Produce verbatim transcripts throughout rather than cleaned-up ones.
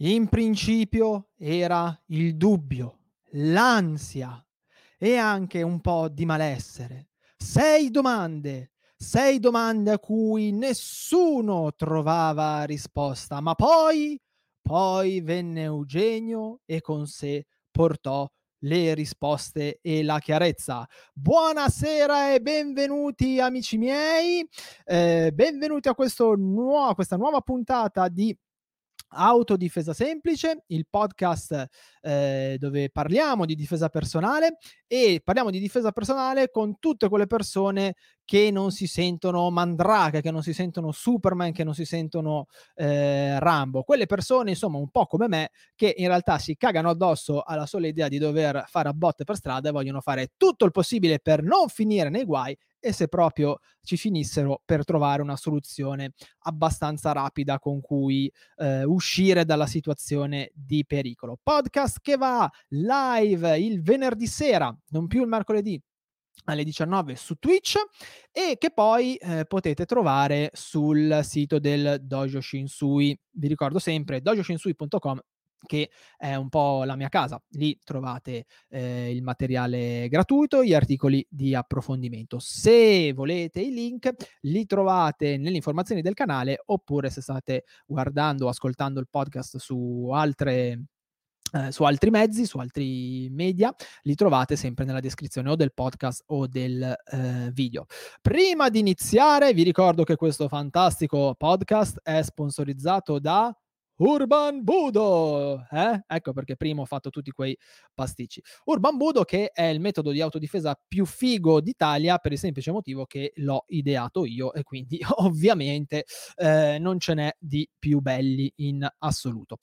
In principio era il dubbio, l'ansia e anche un po' di malessere. Sei domande, sei domande a cui nessuno trovava risposta, ma poi, poi venne Eugenio e con sé portò le risposte e la chiarezza. Buonasera e benvenuti amici miei, eh, benvenuti a, questo nuovo, a questa nuova puntata di Autodifesa semplice, il podcast eh, dove parliamo di difesa personale e parliamo di difesa personale con tutte quelle persone che non si sentono Mandrake, che non si sentono Superman, che non si sentono eh, Rambo, quelle persone insomma un po' come me che in realtà si cagano addosso alla sola idea di dover fare a botte per strada e vogliono fare tutto il possibile per non finire nei guai, e se proprio ci finissero, per trovare una soluzione abbastanza rapida con cui eh, uscire dalla situazione di pericolo. Podcast che va live il venerdì sera, non più il mercoledì, alle diciannove su Twitch, e che poi eh, potete trovare sul sito del Dojo Shinsui. Vi ricordo sempre dojo shinsui punto com, che è un po' la mia casa. Lì trovate eh, il materiale gratuito, gli articoli di approfondimento. Se volete i link li trovate nelle informazioni del canale, oppure se state guardando o ascoltando il podcast su altre eh, su altri mezzi, su altri media, li trovate sempre nella descrizione o del podcast o del eh, video. Prima di iniziare vi ricordo che questo fantastico podcast è sponsorizzato da Urban Budo, eh? Ecco perché prima ho fatto tutti quei pasticci. Urban Budo, che è il metodo di autodifesa più figo d'Italia, per il semplice motivo che l'ho ideato io e quindi ovviamente eh, non ce n'è di più belli in assoluto.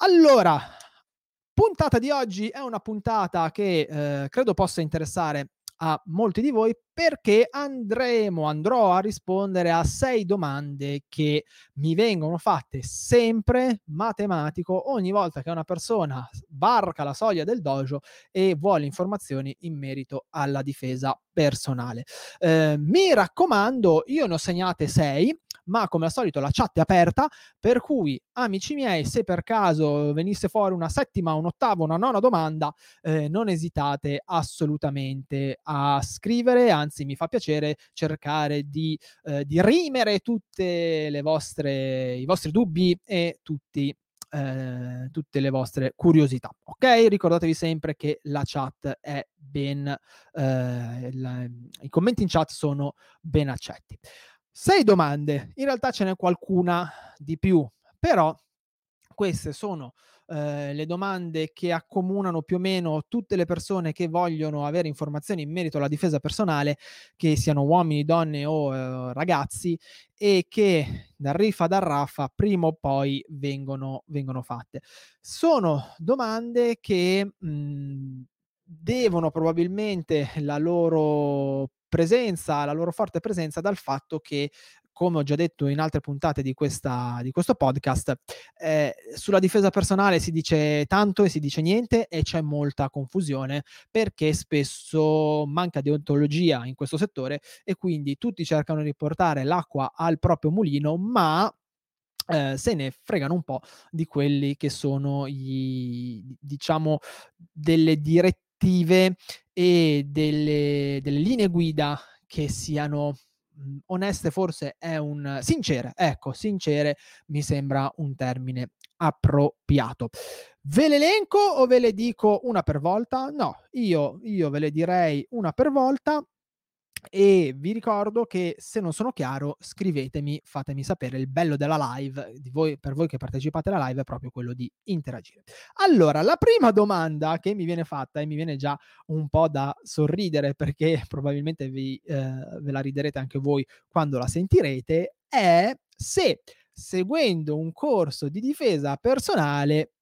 Allora, puntata di oggi è una puntata che eh, credo possa interessare a molti di voi, perché andremo, andrò a rispondere a sei domande che mi vengono fatte sempre matematico ogni volta che una persona varca la soglia del dojo e vuole informazioni in merito alla difesa personale. Eh, mi raccomando, io ne ho segnate sei, ma come al solito la chat è aperta, per cui amici miei, se per caso venisse fuori una settima, un'ottava, una nona domanda, eh, non esitate assolutamente a scrivere, anzi mi fa piacere cercare di eh, dirimere tutte le vostre i vostri dubbi e tutti eh, tutte le vostre curiosità. Ok, ricordatevi sempre che la chat è ben eh, la, i commenti in chat sono ben accetti. Sei domande, in realtà ce n'è qualcuna di più, però queste sono eh, le domande che accomunano più o meno tutte le persone che vogliono avere informazioni in merito alla difesa personale, che siano uomini, donne o eh, ragazzi, e che da rifa da raffa prima o poi vengono, vengono fatte. Sono domande che mh, devono probabilmente la loro presenza, la loro forte presenza, dal fatto che, come ho già detto in altre puntate di, questa, di questo podcast, eh, sulla difesa personale si dice tanto e si dice niente e c'è molta confusione, perché spesso manca deontologia in questo settore e quindi tutti cercano di portare l'acqua al proprio mulino, ma Eh, se ne fregano un po' di quelli che sono gli, diciamo, delle direttive e delle, delle linee guida che siano mh, oneste, forse è un sincere, ecco, sincere mi sembra un termine appropriato. Ve le elenco o ve le dico una per volta? No, io, io ve le direi una per volta. E vi ricordo che se non sono chiaro scrivetemi, fatemi sapere. Il bello della live, di voi, per voi che partecipate alla live, è proprio quello di interagire. Allora, la prima domanda che mi viene fatta, e mi viene già un po' da sorridere perché probabilmente vi, eh, ve la riderete anche voi quando la sentirete, è se seguendo un corso di difesa personale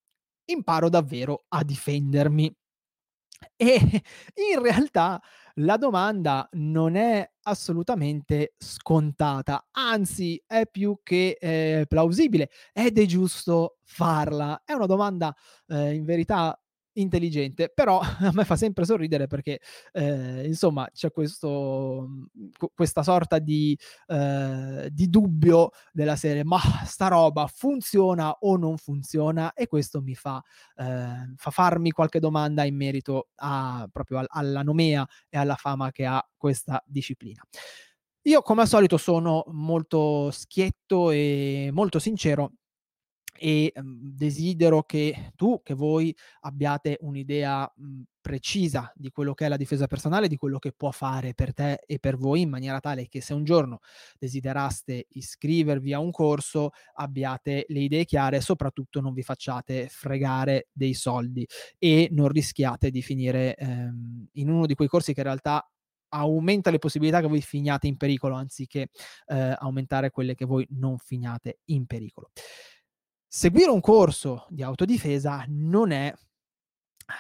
imparo davvero a difendermi. E in realtà la domanda non è assolutamente scontata, anzi è più che eh, plausibile ed è giusto farla. È una domanda eh, in verità intelligente, però a me fa sempre sorridere perché eh, insomma c'è questo questa sorta di, eh, di dubbio della serie, ma sta roba funziona o non funziona, e questo mi fa, eh, fa farmi qualche domanda in merito a, proprio alla nomea e alla fama che ha questa disciplina. Io come al solito sono molto schietto e molto sincero e desidero che tu, che voi abbiate un'idea precisa di quello che è la difesa personale, di quello che può fare per te e per voi, in maniera tale che se un giorno desideraste iscrivervi a un corso abbiate le idee chiare, soprattutto non vi facciate fregare dei soldi e non rischiate di finire ehm, in uno di quei corsi che in realtà aumenta le possibilità che voi finiate in pericolo anziché eh, aumentare quelle che voi non finiate in pericolo. Seguire un corso di autodifesa non è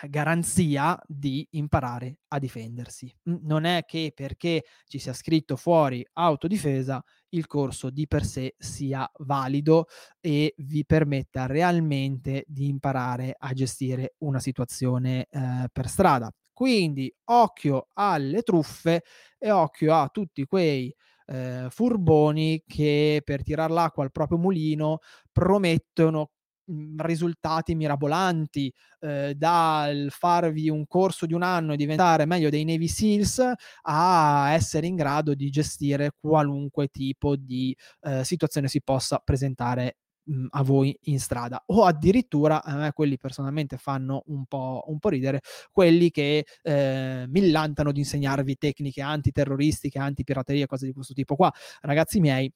garanzia di imparare a difendersi. Non è che perché ci sia scritto fuori autodifesa il corso di per sé sia valido e vi permetta realmente di imparare a gestire una situazione eh, per strada. Quindi occhio alle truffe e occhio a tutti quei eh, furboni che per tirar l'acqua al proprio mulino promettono mh, risultati mirabolanti, eh, dal farvi un corso di un anno e diventare meglio dei Navy Seals a essere in grado di gestire qualunque tipo di eh, situazione si possa presentare a voi in strada, o addirittura a me quelli personalmente fanno un po', un po' ridere, quelli che eh, millantano di insegnarvi tecniche antiterroristiche, antipirateria, cose di questo tipo qua. Ragazzi miei,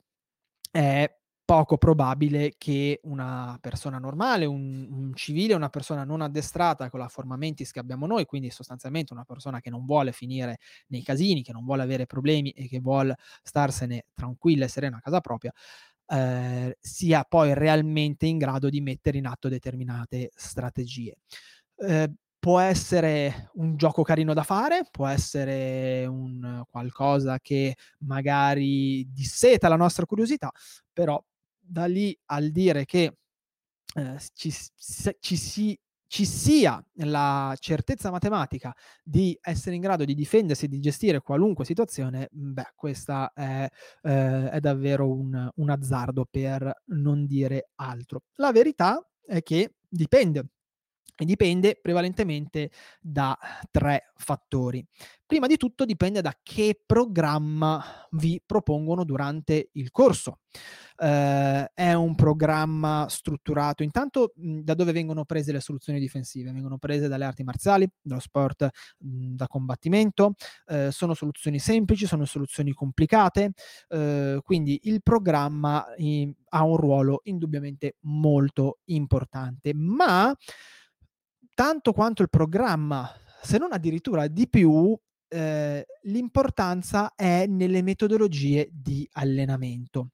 è poco probabile che una persona normale, un, un civile, una persona non addestrata con la forma mentis che abbiamo noi, quindi sostanzialmente una persona che non vuole finire nei casini, che non vuole avere problemi e che vuole starsene tranquilla e serena a casa propria, Eh, sia poi realmente in grado di mettere in atto determinate strategie. Eh, può essere un gioco carino da fare, può essere un qualcosa che magari disseta la nostra curiosità, però da lì al dire che eh, ci, ci si ci sia la certezza matematica di essere in grado di difendersi e di gestire qualunque situazione, beh, questa è, eh, è davvero un, un azzardo, per non dire altro. La verità è che dipende, e dipende prevalentemente da tre fattori. Prima di tutto dipende da che programma vi propongono durante il corso. Uh, è un programma strutturato intanto mh, da dove vengono prese le soluzioni difensive? Vengono prese dalle arti marziali, dallo sport mh, da combattimento, uh, sono soluzioni semplici, sono soluzioni complicate, uh, quindi il programma uh, ha un ruolo indubbiamente molto importante, ma tanto quanto il programma, se non addirittura di più, eh, l'importanza è nelle metodologie di allenamento.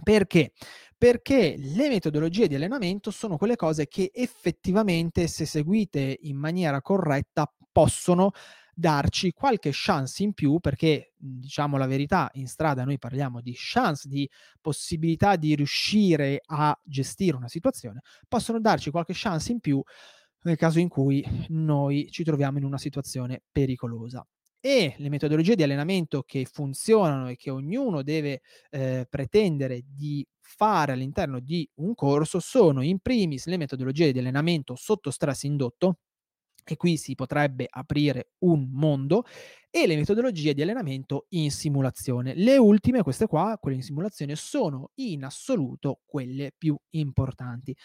Perché? Perché le metodologie di allenamento sono quelle cose che effettivamente, se seguite in maniera corretta, possono darci qualche chance in più, perché, diciamo la verità, in strada noi parliamo di chance, di possibilità di riuscire a gestire una situazione, possono darci qualche chance in più nel caso in cui noi ci troviamo in una situazione pericolosa. E le metodologie di allenamento che funzionano e che ognuno deve eh, pretendere di fare all'interno di un corso sono in primis le metodologie di allenamento sotto stress indotto, e qui si potrebbe aprire un mondo, e le metodologie di allenamento in simulazione. Le ultime, queste qua, quelle in simulazione, sono in assoluto quelle più importanti,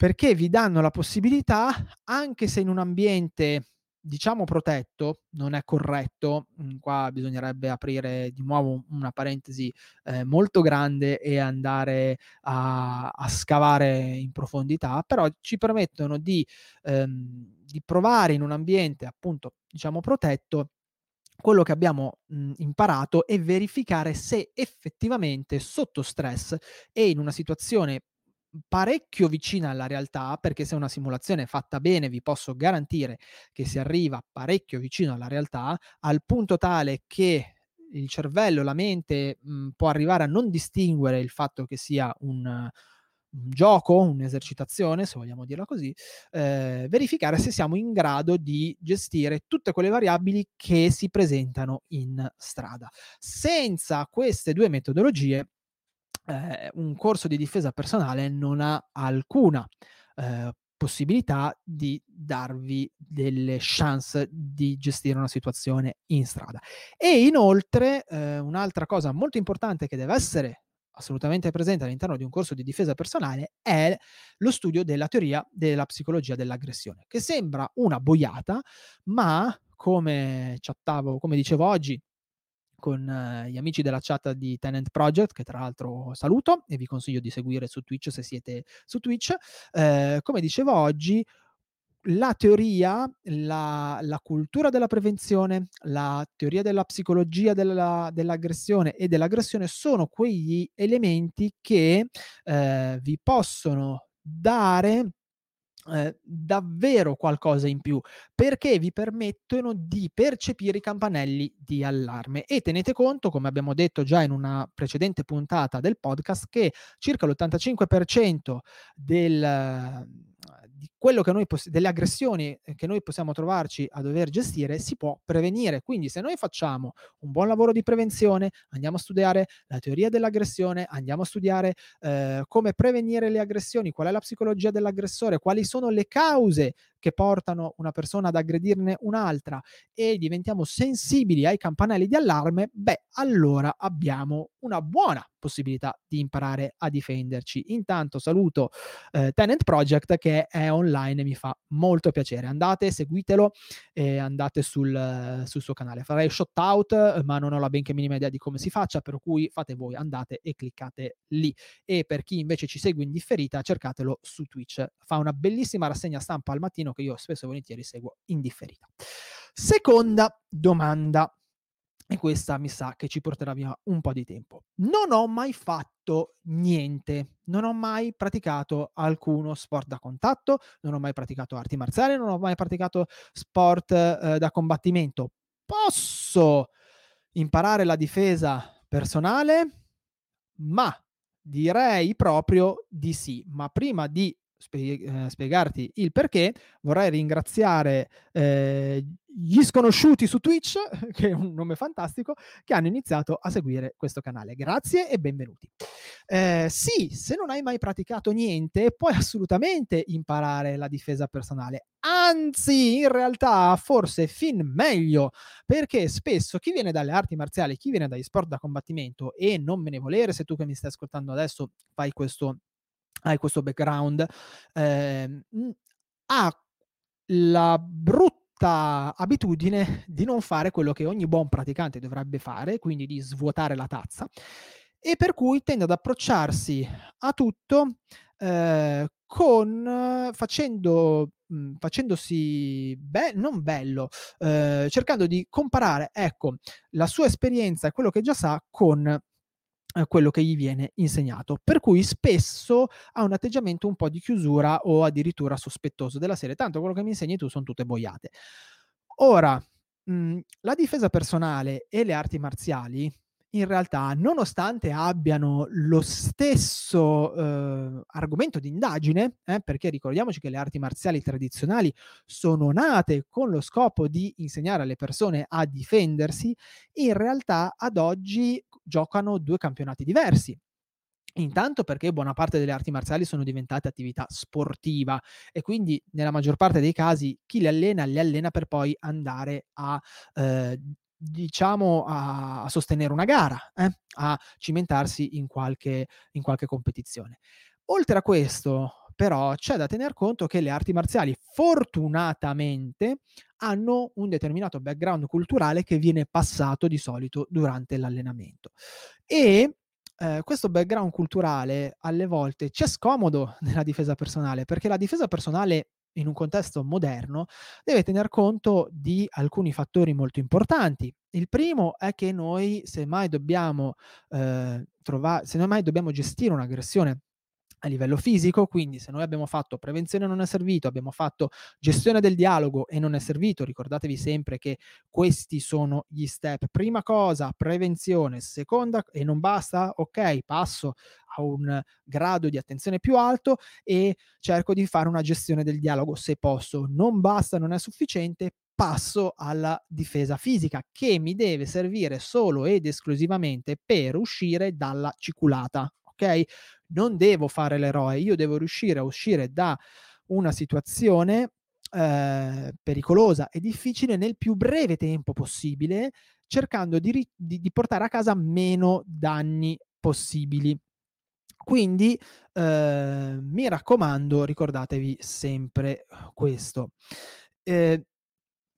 perché vi danno la possibilità, anche se in un ambiente diciamo protetto, non è corretto, qua bisognerebbe aprire di nuovo una parentesi eh, molto grande e andare a, a scavare in profondità, però ci permettono di, ehm, di provare in un ambiente appunto diciamo protetto quello che abbiamo mh, imparato e verificare se effettivamente sotto stress e in una situazione parecchio vicina alla realtà, perché se una simulazione è fatta bene vi posso garantire che si arriva parecchio vicino alla realtà, al punto tale che il cervello, la mente mh, può arrivare a non distinguere il fatto che sia un un gioco, un'esercitazione, se vogliamo dirla così, eh, verificare se siamo in grado di gestire tutte quelle variabili che si presentano in strada. Senza queste due metodologie, eh, un corso di difesa personale non ha alcuna eh, possibilità di darvi delle chance di gestire una situazione in strada. E inoltre eh, un'altra cosa molto importante che deve essere assolutamente presente all'interno di un corso di difesa personale è lo studio della teoria della psicologia dell'aggressione, che sembra una boiata, ma come chattavo, come dicevo oggi con eh, gli amici della chat di Tenant Project, che tra l'altro saluto e vi consiglio di seguire su Twitch se siete su Twitch, eh, come dicevo oggi, la teoria, la, la cultura della prevenzione, la teoria della psicologia della, dell'aggressione e dell'aggressione sono quegli elementi che eh, vi possono dare Eh, davvero qualcosa in più, perché vi permettono di percepire i campanelli di allarme. E tenete conto, come abbiamo detto già in una precedente puntata del podcast, che circa l'ottantacinque per cento del, di quello che noi poss- delle aggressioni che noi possiamo trovarci a dover gestire si può prevenire. Quindi se noi facciamo un buon lavoro di prevenzione, andiamo a studiare la teoria dell'aggressione, andiamo a studiare eh, come prevenire le aggressioni, qual è la psicologia dell'aggressore, quali sono le cause che portano una persona ad aggredirne un'altra, e diventiamo sensibili ai campanelli di allarme, beh, allora abbiamo una buona possibilità di imparare a difenderci. Intanto saluto eh, Tenant Project, che è online e mi fa molto piacere. Andate, seguitelo e andate sul, sul suo canale. Farei shout out, ma non ho la benché minima idea di come si faccia, per cui fate voi, andate e cliccate lì. E per chi invece ci segue in differita, cercatelo su Twitch. Fa una bellissima rassegna stampa al mattino che io spesso e volentieri seguo in differita. Seconda domanda, e questa mi sa che ci porterà via un po' di tempo. Non ho mai fatto niente, non ho mai praticato alcuno sport da contatto, non ho mai praticato arti marziali, non ho mai praticato sport eh, da combattimento. Posso imparare la difesa personale? Ma direi proprio di sì. Ma prima di spiegarti il perché, vorrei ringraziare eh, gli sconosciuti su Twitch, che è un nome fantastico, che hanno iniziato a seguire questo canale. Grazie e benvenuti. Eh, sì, se non hai mai praticato niente, puoi assolutamente imparare la difesa personale. Anzi, in realtà forse fin meglio, perché spesso chi viene dalle arti marziali, chi viene dagli sport da combattimento, e non me ne volere se tu che mi stai ascoltando adesso fai questo hai questo background, eh, ha la brutta abitudine di non fare quello che ogni buon praticante dovrebbe fare, quindi di svuotare la tazza, e per cui tende ad approcciarsi a tutto eh, con facendo mh, facendosi be- non bello, eh, cercando di comparare, ecco, la sua esperienza e quello che già sa con quello che gli viene insegnato, per cui spesso ha un atteggiamento un po' di chiusura o addirittura sospettoso, della serie: tanto quello che mi insegni tu sono tutte boiate. Ora, mh, la difesa personale e le arti marziali in realtà, nonostante abbiano lo stesso eh, argomento di indagine, eh, perché ricordiamoci che le arti marziali tradizionali sono nate con lo scopo di insegnare alle persone a difendersi, in realtà ad oggi giocano due campionati diversi. Intanto perché buona parte delle arti marziali sono diventate attività sportiva, e quindi nella maggior parte dei casi chi le allena, le allena per poi andare a eh, diciamo a, a sostenere una gara, eh? a cimentarsi in qualche, in qualche competizione. Oltre a questo, però, c'è da tener conto che le arti marziali, fortunatamente, hanno un determinato background culturale che viene passato di solito durante l'allenamento. E eh, questo background culturale alle volte c'è scomodo nella difesa personale, perché la difesa personale in un contesto moderno deve tener conto di alcuni fattori molto importanti. Il primo è che noi, se mai dobbiamo eh, trovare, se mai dobbiamo gestire un'aggressione a livello fisico. Quindi se noi abbiamo fatto prevenzione non è servito, abbiamo fatto gestione del dialogo e non è servito, ricordatevi sempre che questi sono gli step: prima cosa prevenzione, seconda e non basta, ok, passo a un grado di attenzione più alto e cerco di fare una gestione del dialogo se posso, non basta, non è sufficiente, passo alla difesa fisica che mi deve servire solo ed esclusivamente per uscire dalla ciculata, ok? Non devo fare l'eroe, io devo riuscire a uscire da una situazione eh, pericolosa e difficile nel più breve tempo possibile, cercando di, ri- di, di portare a casa meno danni possibili. Quindi eh, mi raccomando, ricordatevi sempre questo. Eh,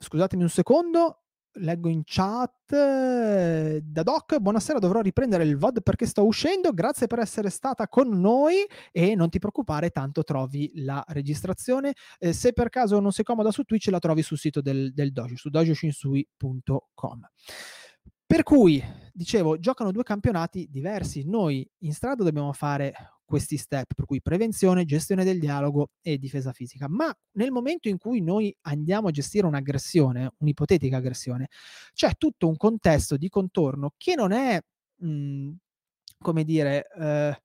Scusatemi un secondo, leggo in chat. eh, da Doc, buonasera, dovrò riprendere il V O D perché sto uscendo, grazie per essere stata con noi e non ti preoccupare, tanto trovi la registrazione. Eh, se per caso non sei comoda su Twitch la trovi sul sito del, del dojo, su dojo shinsui punto com. Per cui, dicevo, giocano due campionati diversi, noi in strada dobbiamo fare questi step, per cui prevenzione, gestione del dialogo e difesa fisica. Ma nel momento in cui noi andiamo a gestire un'aggressione, un'ipotetica aggressione, c'è tutto un contesto di contorno che non è, mh, come dire, eh,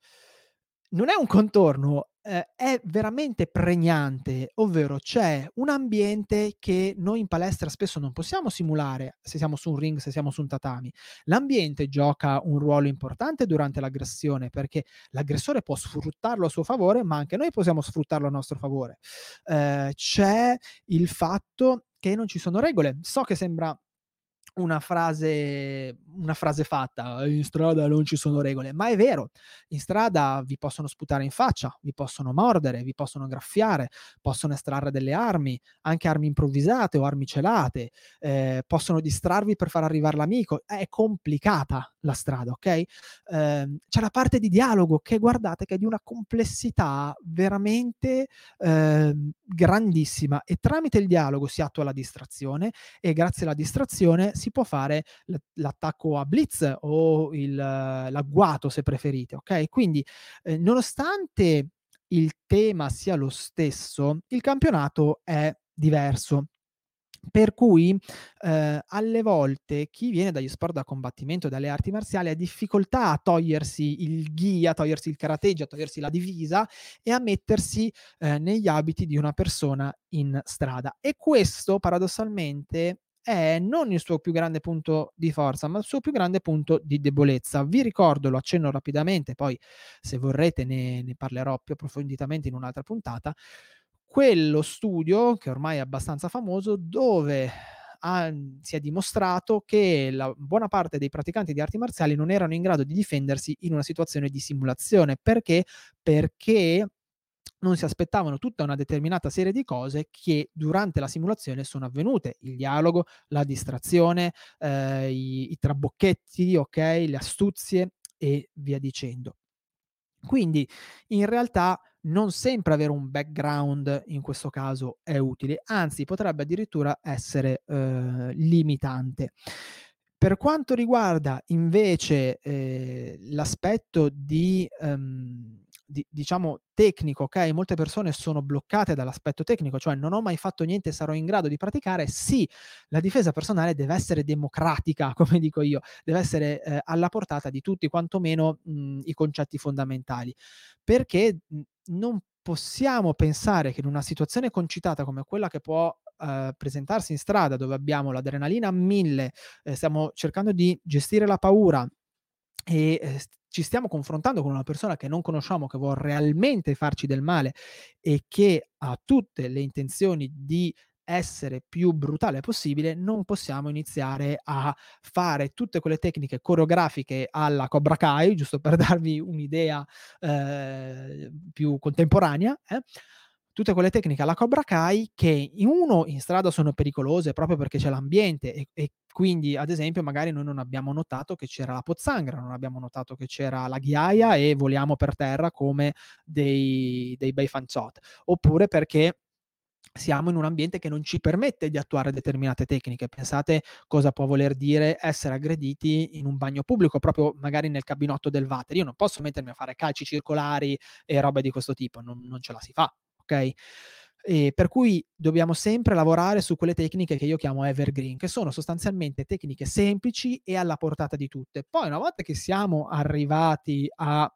non è un contorno, eh, è veramente pregnante, ovvero c'è un ambiente che noi in palestra spesso non possiamo simulare se siamo su un ring, se siamo su un tatami. L'ambiente gioca un ruolo importante durante l'aggressione, perché l'aggressore può sfruttarlo a suo favore, ma anche noi possiamo sfruttarlo a nostro favore. Eh, c'è il fatto che non ci sono regole. So che sembra Una frase, una frase fatta, in strada non ci sono regole, ma è vero, in strada vi possono sputare in faccia, vi possono mordere, vi possono graffiare, possono estrarre delle armi, anche armi improvvisate o armi celate, eh, possono distrarvi per far arrivare l'amico, è complicata la strada, ok? Eh, c'è la parte di dialogo che, guardate, che è di una complessità veramente eh, grandissima, e tramite il dialogo si attua la distrazione, e grazie alla distrazione si può fare l'attacco a blitz o il, l'agguato, se preferite, ok? Quindi eh, nonostante il tema sia lo stesso, il campionato è diverso, per cui eh, alle volte chi viene dagli sport da combattimento, dalle arti marziali, ha difficoltà a togliersi il gi, a togliersi il karategia, a togliersi la divisa e a mettersi eh, negli abiti di una persona in strada, e questo paradossalmente è non il suo più grande punto di forza, ma il suo più grande punto di debolezza. Vi ricordo, lo accenno rapidamente, poi se vorrete ne, ne parlerò più approfonditamente in un'altra puntata, quello studio, che ormai è abbastanza famoso, dove ha, si è dimostrato che la buona parte dei praticanti di arti marziali non erano in grado di difendersi in una situazione di simulazione. Perché? Perché non si aspettavano tutta una determinata serie di cose che durante la simulazione sono avvenute: il dialogo, la distrazione, eh, i, i trabocchetti, ok, le astuzie e via dicendo. Quindi in realtà non sempre avere un background in questo caso è utile, anzi potrebbe addirittura essere eh, limitante. Per quanto riguarda invece eh, l'aspetto di ehm, Di, diciamo tecnico, ok? Molte persone sono bloccate dall'aspetto tecnico, cioè non ho mai fatto niente, sarò in grado di praticare. Sì, la difesa personale deve essere democratica, come dico io, deve essere eh, alla portata di tutti, quantomeno mh, i concetti fondamentali, perché non possiamo pensare che in una situazione concitata come quella che può Uh, presentarsi in strada, dove abbiamo l'adrenalina a mille, eh, stiamo cercando di gestire la paura e eh, ci stiamo confrontando con una persona che non conosciamo, che vuol realmente farci del male e che ha tutte le intenzioni di essere più brutale possibile, non possiamo iniziare a fare tutte quelle tecniche coreografiche alla Cobra Kai, giusto per darvi un'idea eh, più contemporanea, eh? Tutte quelle tecniche alla Cobra Kai che, uno, in strada sono pericolose proprio perché c'è l'ambiente e, e quindi, ad esempio, magari noi non abbiamo notato che c'era la pozzanghera, non abbiamo notato che c'era la ghiaia e voliamo per terra come dei, dei bei fanciot, oppure perché siamo in un ambiente che non ci permette di attuare determinate tecniche. Pensate cosa può voler dire essere aggrediti in un bagno pubblico, proprio magari nel cabinotto del water. Io non posso mettermi a fare calci circolari e roba di questo tipo, non, non ce la si fa, ok? E per cui dobbiamo sempre lavorare su quelle tecniche che io chiamo evergreen, che sono sostanzialmente tecniche semplici e alla portata di tutte. Poi una volta che siamo arrivati a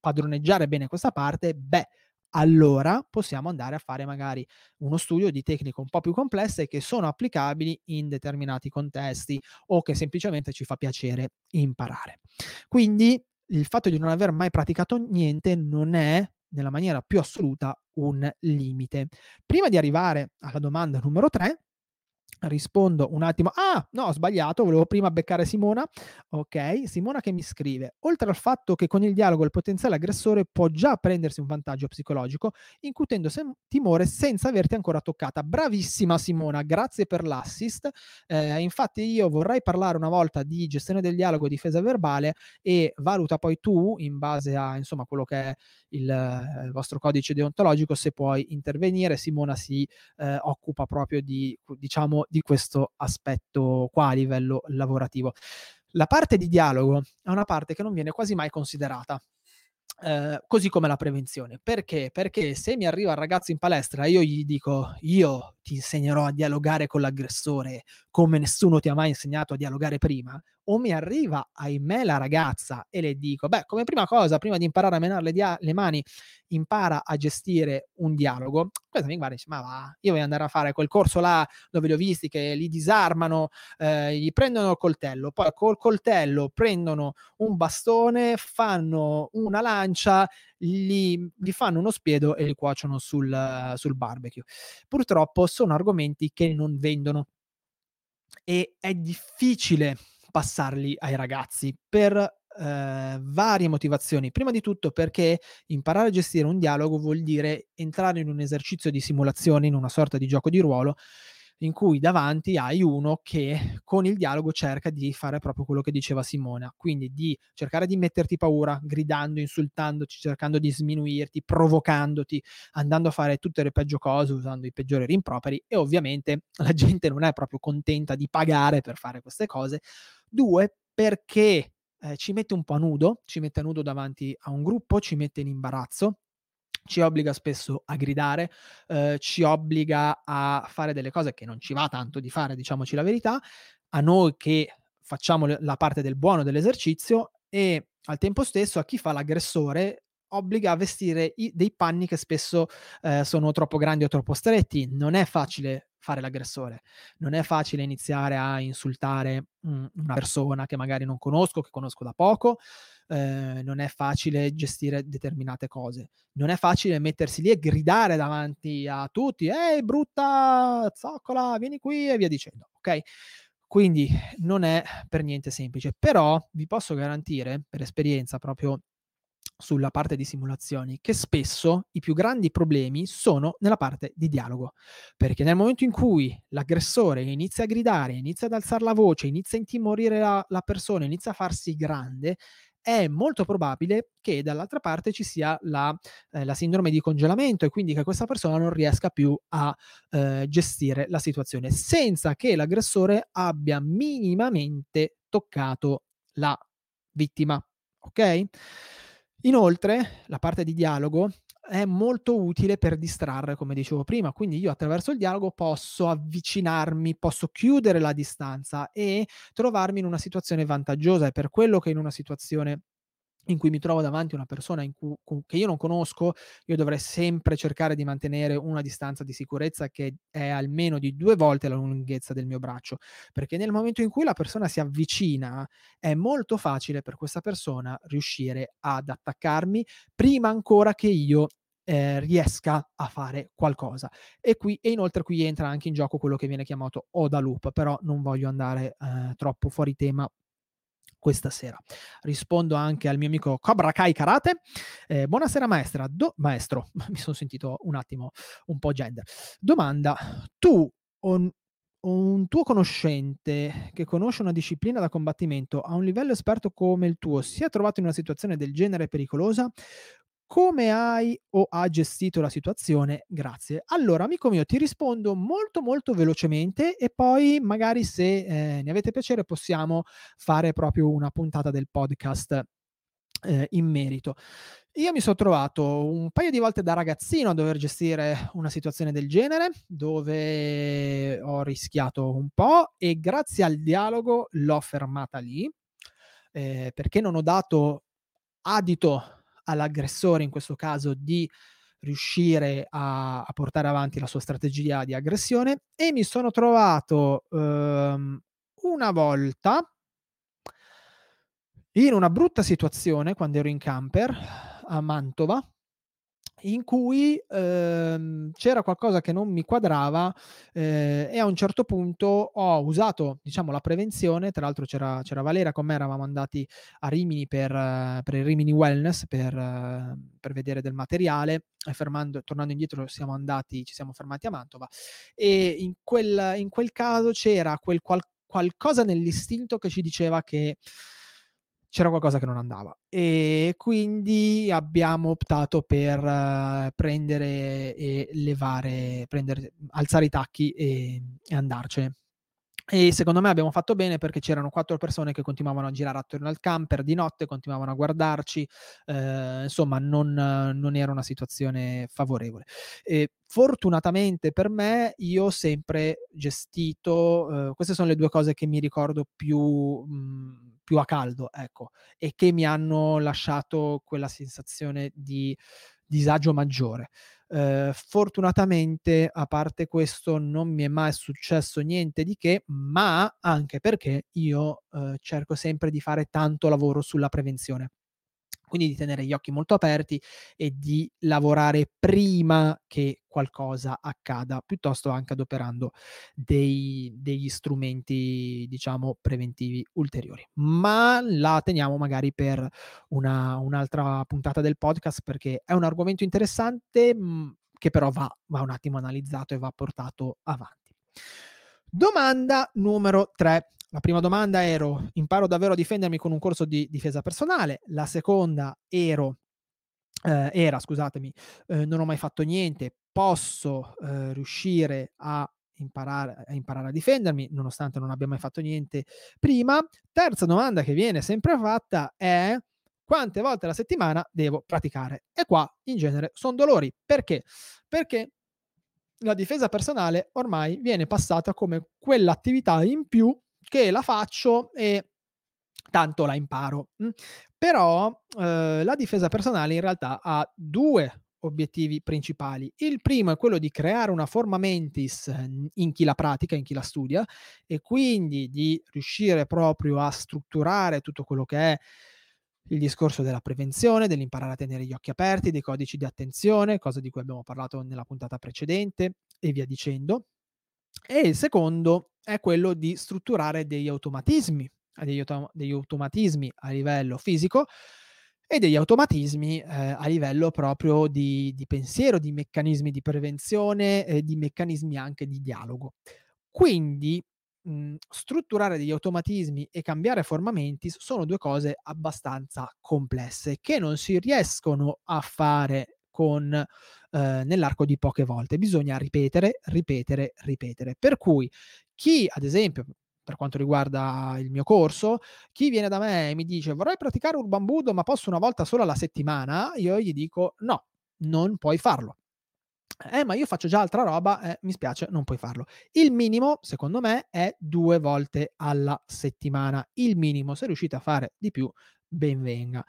padroneggiare bene questa parte, beh, allora possiamo andare a fare magari uno studio di tecniche un po' più complesse che sono applicabili in determinati contesti o che semplicemente ci fa piacere imparare. Quindi il fatto di non aver mai praticato niente non è nella maniera più assoluta un limite. Prima di arrivare alla domanda numero tre, rispondo un attimo. Ah, no, ho sbagliato, volevo prima beccare Simona. Ok, Simona che mi scrive: oltre al fatto che con il dialogo il potenziale aggressore può già prendersi un vantaggio psicologico, incutendo sem- timore senza averti ancora toccata. Bravissima Simona, grazie per l'assist. Eh, infatti io vorrei parlare una volta di gestione del dialogo e difesa verbale, e valuta poi tu, in base a insomma quello che è il, eh, il vostro codice deontologico, se puoi intervenire. Simona si eh, occupa proprio di, diciamo, di questo aspetto qua a livello lavorativo. La parte di dialogo è una parte che non viene quasi mai considerata, eh, così come la prevenzione. Perché? Perché se mi arriva il ragazzo in palestra e io gli dico: io ti insegnerò a dialogare con l'aggressore come nessuno ti ha mai insegnato a dialogare prima, o mi arriva, ahimè, la ragazza e le dico: beh, come prima cosa, prima di imparare a menare le, dia- le mani, impara a gestire un dialogo. Questa mi guarda e dice: ma va, io voglio andare a fare quel corso là dove li ho visti che li disarmano, eh, gli prendono il coltello, poi col coltello prendono un bastone, fanno una lancia, gli, gli fanno uno spiedo e li cuociono sul, sul barbecue. Purtroppo sono argomenti che non vendono e è difficile passarli ai ragazzi per eh, varie motivazioni. Prima di tutto perché imparare a gestire un dialogo vuol dire entrare in un esercizio di simulazione, in una sorta di gioco di ruolo, in cui davanti hai uno che con il dialogo cerca di fare proprio quello che diceva Simona, quindi di cercare di metterti paura, gridando, insultandoti, cercando di sminuirti, provocandoti, andando a fare tutte le peggio cose, usando i peggiori rimproveri, e ovviamente la gente non è proprio contenta di pagare per fare queste cose. Due, perché eh, ci mette un po' a nudo, ci mette a nudo davanti a un gruppo, ci mette in imbarazzo, ci obbliga spesso a gridare, eh, ci obbliga a fare delle cose che non ci va tanto di fare, diciamoci la verità, a noi che facciamo la parte del buono dell'esercizio, e al tempo stesso a chi fa l'aggressore obbliga a vestire i, dei panni che spesso eh, sono troppo grandi o troppo stretti. Non è facile fare l'aggressore, non è facile iniziare a insultare mh, una persona che magari non conosco, che conosco da poco. Eh, non è facile gestire determinate cose, non è facile mettersi lì e gridare davanti a tutti: ehi brutta zoccola, vieni qui, e via dicendo, ok? Quindi non è per niente semplice, però vi posso garantire per esperienza, proprio sulla parte di simulazioni, che spesso i più grandi problemi sono nella parte di dialogo, perché nel momento in cui l'aggressore inizia a gridare, inizia ad alzare la voce, inizia a intimorire la, la persona, inizia a farsi grande, è molto probabile che dall'altra parte ci sia la, eh, la sindrome di congelamento, e quindi che questa persona non riesca più a eh, gestire la situazione senza che l'aggressore abbia minimamente toccato la vittima, ok? Inoltre la parte di dialogo è molto utile per distrarre, come dicevo prima, quindi io attraverso il dialogo posso avvicinarmi, posso chiudere la distanza e trovarmi in una situazione vantaggiosa. È per quello che in una situazione in cui mi trovo davanti a una persona in cui, che io non conosco, io dovrei sempre cercare di mantenere una distanza di sicurezza che è almeno di due volte la lunghezza del mio braccio, perché nel momento in cui la persona si avvicina è molto facile per questa persona riuscire ad attaccarmi prima ancora che io eh, riesca a fare qualcosa. E qui e inoltre qui entra anche in gioco quello che viene chiamato Oda Loop, però non voglio andare eh, troppo fuori tema questa sera. Rispondo anche al mio amico Cobra Kai Karate. Eh, buonasera maestra, do- maestro, mi sono sentito un attimo un po' gender. Domanda: tu on- un tuo conoscente che conosce una disciplina da combattimento a un livello esperto come il tuo si è trovato in una situazione del genere pericolosa? Come hai o ha gestito la situazione? Grazie. Allora, amico mio, ti rispondo molto molto velocemente e poi magari se eh, ne avete piacere possiamo fare proprio una puntata del podcast eh, in merito. Io mi sono trovato un paio di volte da ragazzino a dover gestire una situazione del genere, dove ho rischiato un po' e grazie al dialogo l'ho fermata lì, eh, perché non ho dato adito all'aggressore in questo caso di riuscire a, a portare avanti la sua strategia di aggressione. E mi sono trovato ehm, una volta in una brutta situazione quando ero in camper a Mantova, in cui ehm, c'era qualcosa che non mi quadrava eh, e a un certo punto ho usato, diciamo, la prevenzione. Tra l'altro c'era, c'era Valeria con me, eravamo andati a Rimini per, per il Rimini Wellness per, per vedere del materiale, e fermando, tornando indietro siamo andati, ci siamo fermati a Mantova, e in quel, in quel caso c'era quel qual, qualcosa nell'istinto che ci diceva che c'era qualcosa che non andava, e quindi abbiamo optato per uh, prendere e levare, prendere, alzare i tacchi e, e andarcene. E secondo me abbiamo fatto bene, perché c'erano quattro persone che continuavano a girare attorno al camper di notte, continuavano a guardarci, eh, insomma non, non era una situazione favorevole. E fortunatamente per me io ho sempre gestito, eh, queste sono le due cose che mi ricordo più... Mh, più a caldo, ecco, e che mi hanno lasciato quella sensazione di disagio maggiore. Eh, fortunatamente, a parte questo, non mi è mai successo niente di che, ma anche perché io eh, cerco sempre di fare tanto lavoro sulla prevenzione, quindi di tenere gli occhi molto aperti e di lavorare prima che qualcosa accada, piuttosto anche adoperando dei, degli strumenti, diciamo, preventivi ulteriori. Ma la teniamo magari per una, un'altra puntata del podcast, perché è un argomento interessante mh, che però va, va un attimo analizzato e va portato avanti. Domanda numero tre. La prima domanda ero: imparo davvero a difendermi con un corso di difesa personale? La seconda ero, eh, era, scusatemi, eh, non ho mai fatto niente, posso eh, riuscire a imparare, a imparare a difendermi nonostante non abbia mai fatto niente prima? Terza domanda che viene sempre fatta è: quante volte alla settimana devo praticare? E qua in genere sono dolori. Perché? Perché la difesa personale ormai viene passata come quell'attività in più che la faccio e tanto la imparo. Però eh, la difesa personale in realtà ha due obiettivi principali. Il primo è quello di creare una forma mentis in chi la pratica, in chi la studia, e quindi di riuscire proprio a strutturare tutto quello che è il discorso della prevenzione, dell'imparare a tenere gli occhi aperti, dei codici di attenzione, cosa di cui abbiamo parlato nella puntata precedente, e via dicendo. E il secondo è quello di strutturare degli automatismi, degli, autom- degli automatismi a livello fisico e degli automatismi eh, a livello proprio di, di pensiero, di meccanismi di prevenzione, eh, di meccanismi anche di dialogo. Quindi mh, strutturare degli automatismi e cambiare forma mentis sono due cose abbastanza complesse che non si riescono a fare con eh, nell'arco di poche volte. Bisogna ripetere, ripetere, ripetere. Per cui chi, ad esempio, per quanto riguarda il mio corso, chi viene da me e mi dice vorrei praticare Urban Budo ma posso una volta solo alla settimana, io gli dico no, non puoi farlo. Eh, ma io faccio già altra roba, eh, mi spiace, non puoi farlo. Il minimo, secondo me, è due volte alla settimana. Il minimo, se riuscite a fare di più, ben venga.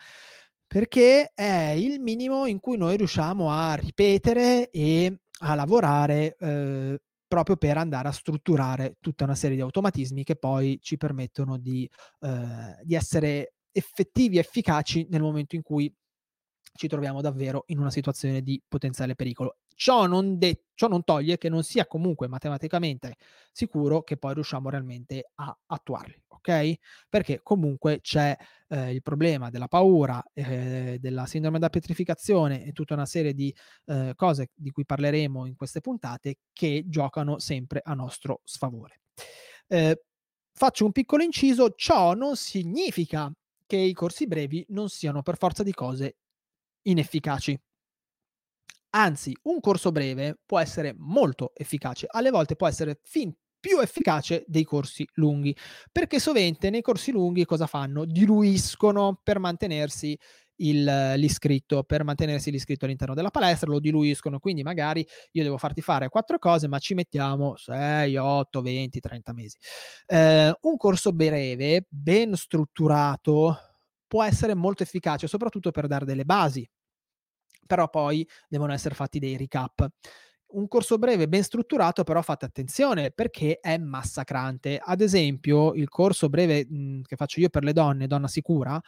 Perché è il minimo in cui noi riusciamo a ripetere e a lavorare eh, proprio per andare a strutturare tutta una serie di automatismi che poi ci permettono di, eh, di essere effettivi, efficaci nel momento in cui ci troviamo davvero in una situazione di potenziale pericolo. Ciò non, de- ciò non toglie che non sia comunque matematicamente sicuro che poi riusciamo realmente a attuarli, ok? Perché comunque c'è eh, il problema della paura, eh, della sindrome da pietrificazione e tutta una serie di eh, cose di cui parleremo in queste puntate che giocano sempre a nostro sfavore. Eh, faccio un piccolo inciso: ciò non significa che i corsi brevi non siano per forza di cose inefficaci. Anzi, un corso breve può essere molto efficace, alle volte può essere fin più efficace dei corsi lunghi, perché sovente nei corsi lunghi cosa fanno? Diluiscono per mantenersi il, l'iscritto, per mantenersi l'iscritto all'interno della palestra, lo diluiscono, quindi magari io devo farti fare quattro cose, ma ci mettiamo sei, otto, venti, trenta mesi. Eh, un corso breve, ben strutturato, può essere molto efficace, soprattutto per dare delle basi, però poi devono essere fatti dei recap. Un corso breve ben strutturato, però fate attenzione perché è massacrante. Ad esempio, il corso breve mh, che faccio io per le donne, Donna Sicura,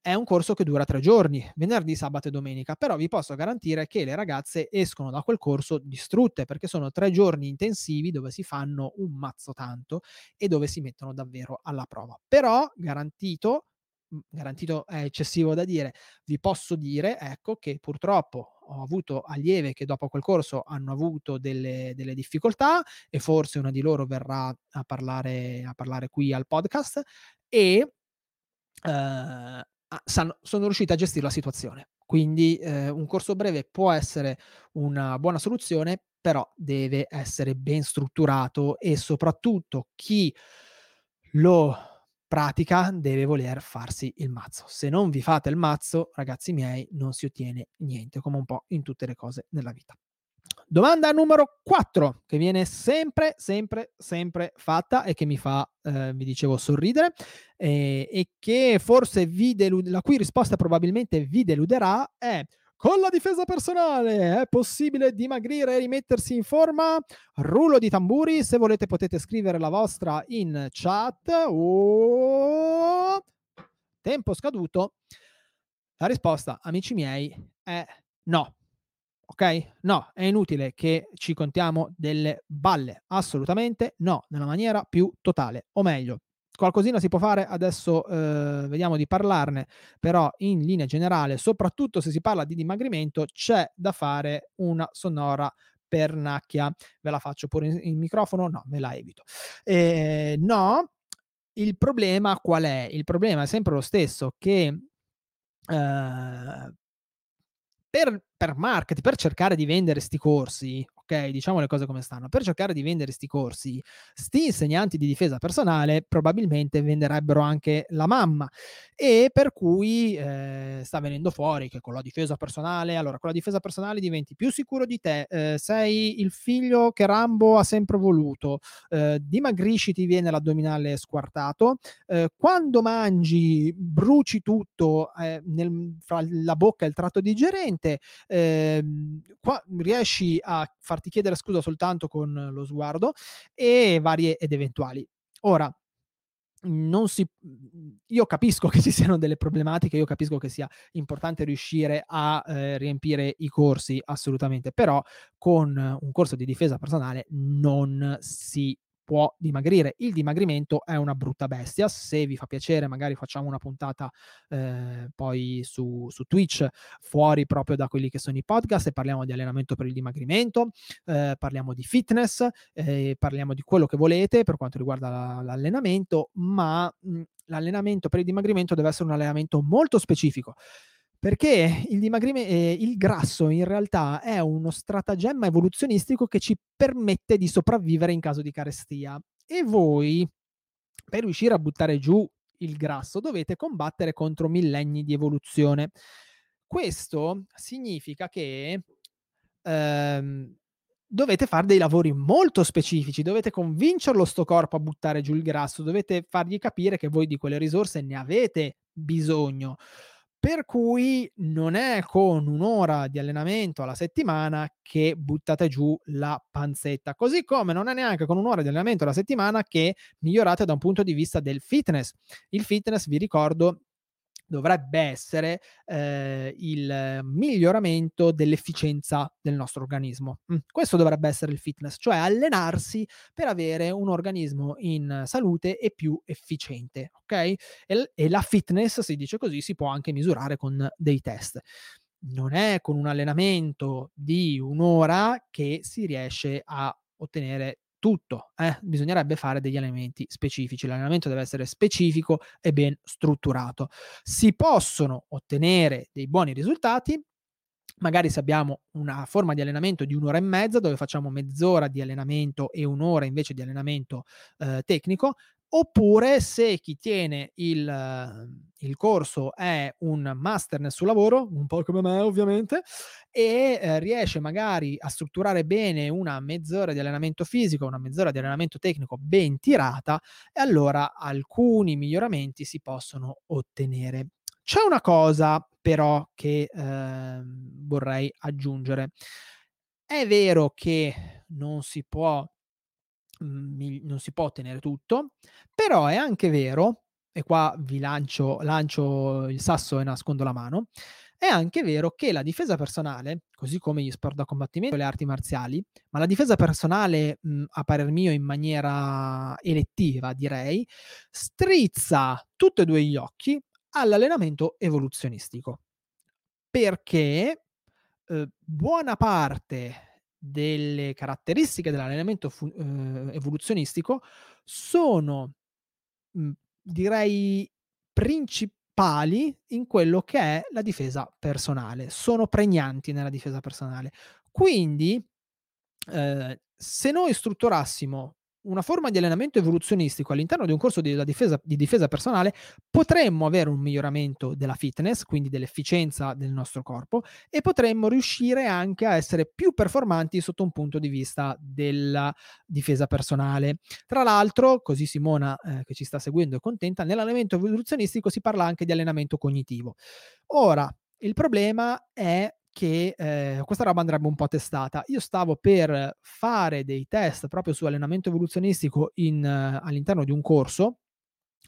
è un corso che dura tre giorni, venerdì, sabato e domenica, però vi posso garantire che le ragazze escono da quel corso distrutte, perché sono tre giorni intensivi dove si fanno un mazzo tanto e dove si mettono davvero alla prova. Però garantito garantito è eccessivo da dire, vi posso dire, ecco, che purtroppo ho avuto allieve che dopo quel corso hanno avuto delle, delle difficoltà, e forse una di loro verrà a parlare, a parlare qui al podcast, e eh, sono riuscita a gestire la situazione. Quindi eh, un corso breve può essere una buona soluzione, però deve essere ben strutturato, e soprattutto chi lo pratica deve voler farsi il mazzo. Se non vi fate il mazzo, ragazzi miei, non si ottiene niente, come un po' in tutte le cose nella vita. Domanda numero quattro, che viene sempre, sempre, sempre fatta e che mi fa, eh, vi dicevo, sorridere, eh, e che forse vi deluderà, la cui risposta probabilmente vi deluderà, è: con la difesa personale è possibile dimagrire e rimettersi in forma? Rullo di tamburi, se volete potete scrivere la vostra in chat. Oh, tempo scaduto. La risposta, amici miei, è no. Ok? No, è inutile che ci contiamo delle balle. Assolutamente no, nella maniera più totale. O meglio, qualcosina si può fare, adesso eh, vediamo di parlarne, però in linea generale, soprattutto se si parla di dimagrimento, c'è da fare una sonora pernacchia. Ve la faccio pure in, in microfono? No, me la evito. Eh, no, il problema qual è? Il problema è sempre lo stesso, che eh, per, per marketing, per cercare di vendere sti corsi, ok, diciamo le cose come stanno, per cercare di vendere sti corsi, sti insegnanti di difesa personale probabilmente venderebbero anche la mamma, e per cui eh, sta venendo fuori che con la difesa personale, allora con la difesa personale diventi più sicuro di te, eh, sei il figlio che Rambo ha sempre voluto, eh, dimagrisci, ti viene l'addominale squartato, eh, quando mangi bruci tutto eh, nel, fra la bocca e il tratto digerente, eh, qua riesci a far ti chiedere scusa soltanto con lo sguardo, e varie ed eventuali. Ora, non si, io capisco che ci siano delle problematiche, io capisco che sia importante riuscire a eh, riempire i corsi, assolutamente, però con un corso di difesa personale non si può dimagrire. Il dimagrimento è una brutta bestia. Se vi fa piacere, magari facciamo una puntata eh, poi su, su Twitch, fuori proprio da quelli che sono i podcast, e parliamo di allenamento per il dimagrimento, eh, parliamo di fitness, eh, parliamo di quello che volete per quanto riguarda la, l'allenamento, ma mh, l'allenamento per il dimagrimento deve essere un allenamento molto specifico, perché il dimagrimento, eh, il grasso in realtà è uno stratagemma evoluzionistico che ci permette di sopravvivere in caso di carestia, e voi per riuscire a buttare giù il grasso dovete combattere contro millenni di evoluzione. Questo significa che ehm, dovete fare dei lavori molto specifici, dovete convincerlo sto corpo a buttare giù il grasso, dovete fargli capire che voi di quelle risorse ne avete bisogno. Per cui non è con un'ora di allenamento alla settimana che buttate giù la panzetta, così come non è neanche con un'ora di allenamento alla settimana che migliorate da un punto di vista del fitness. Il fitness, vi ricordo, dovrebbe essere eh, il miglioramento dell'efficienza del nostro organismo. Questo dovrebbe essere il fitness, cioè allenarsi per avere un organismo in salute e più efficiente, ok? E, e la fitness, si dice così, si può anche misurare con dei test. Non è con un allenamento di un'ora che si riesce a ottenere tutto, eh? Bisognerebbe fare degli allenamenti specifici. L'allenamento deve essere specifico e ben strutturato. Si possono ottenere dei buoni risultati magari se abbiamo una forma di allenamento di un'ora e mezza, dove facciamo mezz'ora di allenamento e un'ora invece di allenamento eh, tecnico, oppure se chi tiene il, il corso è un master nel suo lavoro, un po' come me ovviamente, e eh, riesce magari a strutturare bene una mezz'ora di allenamento fisico, una mezz'ora di allenamento tecnico ben tirata, e allora alcuni miglioramenti si possono ottenere. C'è una cosa però che eh, vorrei aggiungere. È vero che non si può mh, non si può ottenere tutto, però è anche vero, e qua vi lancio, lancio il sasso e nascondo la mano, è anche vero che la difesa personale, così come gli sport da combattimento e le arti marziali, ma la difesa personale mh, a parer mio in maniera elettiva direi, strizza tutti e due gli occhi all'allenamento evoluzionistico, perché eh, buona parte delle caratteristiche dell'allenamento fu- eh, evoluzionistico sono mh, direi principali in quello che è la difesa personale, sono pregnanti nella difesa personale. Quindi eh, se noi strutturassimo una forma di allenamento evoluzionistico all'interno di un corso di, la difesa, di difesa personale, potremmo avere un miglioramento della fitness, quindi dell'efficienza del nostro corpo, e potremmo riuscire anche a essere più performanti sotto un punto di vista della difesa personale. Tra l'altro, così Simona eh, che ci sta seguendo è contenta, nell'allenamento evoluzionistico si parla anche di allenamento cognitivo. Ora, il problema è che eh, questa roba andrebbe un po' testata. Io stavo per fare dei test proprio su allenamento evoluzionistico in, uh, all'interno di un corso,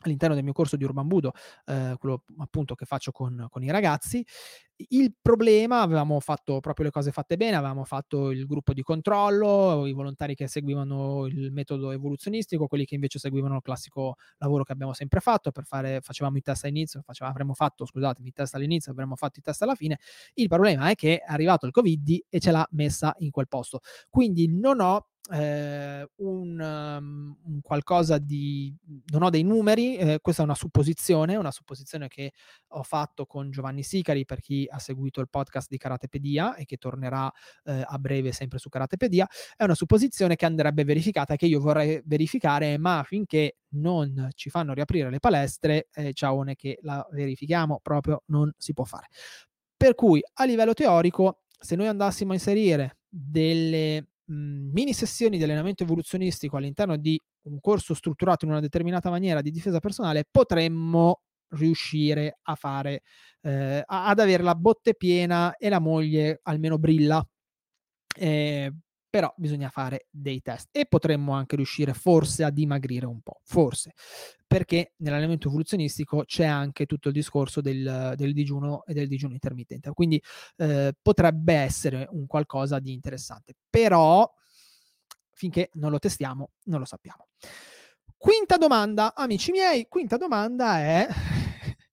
all'interno del mio corso di Urban Budo, eh, quello appunto che faccio con, con i ragazzi. Il problema, avevamo fatto proprio le cose fatte bene, avevamo fatto il gruppo di controllo, i volontari che seguivano il metodo evoluzionistico, quelli che invece seguivano il classico lavoro che abbiamo sempre fatto, per fare facevamo i test all'inizio, facevamo, avremmo fatto, scusatemi, i test all'inizio, avremmo fatto i test alla fine. Il problema è che è arrivato il Covid e ce l'ha messa in quel posto. Quindi non ho Eh, un, um, un qualcosa di non ho dei numeri, eh, questa è una supposizione una supposizione che ho fatto con Giovanni Sicari, per chi ha seguito il podcast di Karatepedia e che tornerà eh, a breve sempre su Karatepedia. È una supposizione che andrebbe verificata, che io vorrei verificare, ma finché non ci fanno riaprire le palestre, eh, ciaone che la verifichiamo proprio non si può fare. Per cui a livello teorico, se noi andassimo a inserire delle mini sessioni di allenamento evoluzionistico all'interno di un corso strutturato in una determinata maniera di difesa personale, potremmo riuscire a fare eh, ad avere la botte piena e la moglie almeno brilla, eh, però bisogna fare dei test, e potremmo anche riuscire forse a dimagrire un po', forse, perché nell'allenamento evoluzionistico c'è anche tutto il discorso del, del digiuno e del digiuno intermittente, quindi eh, potrebbe essere un qualcosa di interessante, però finché non lo testiamo non lo sappiamo. Quinta domanda, amici miei, quinta domanda è,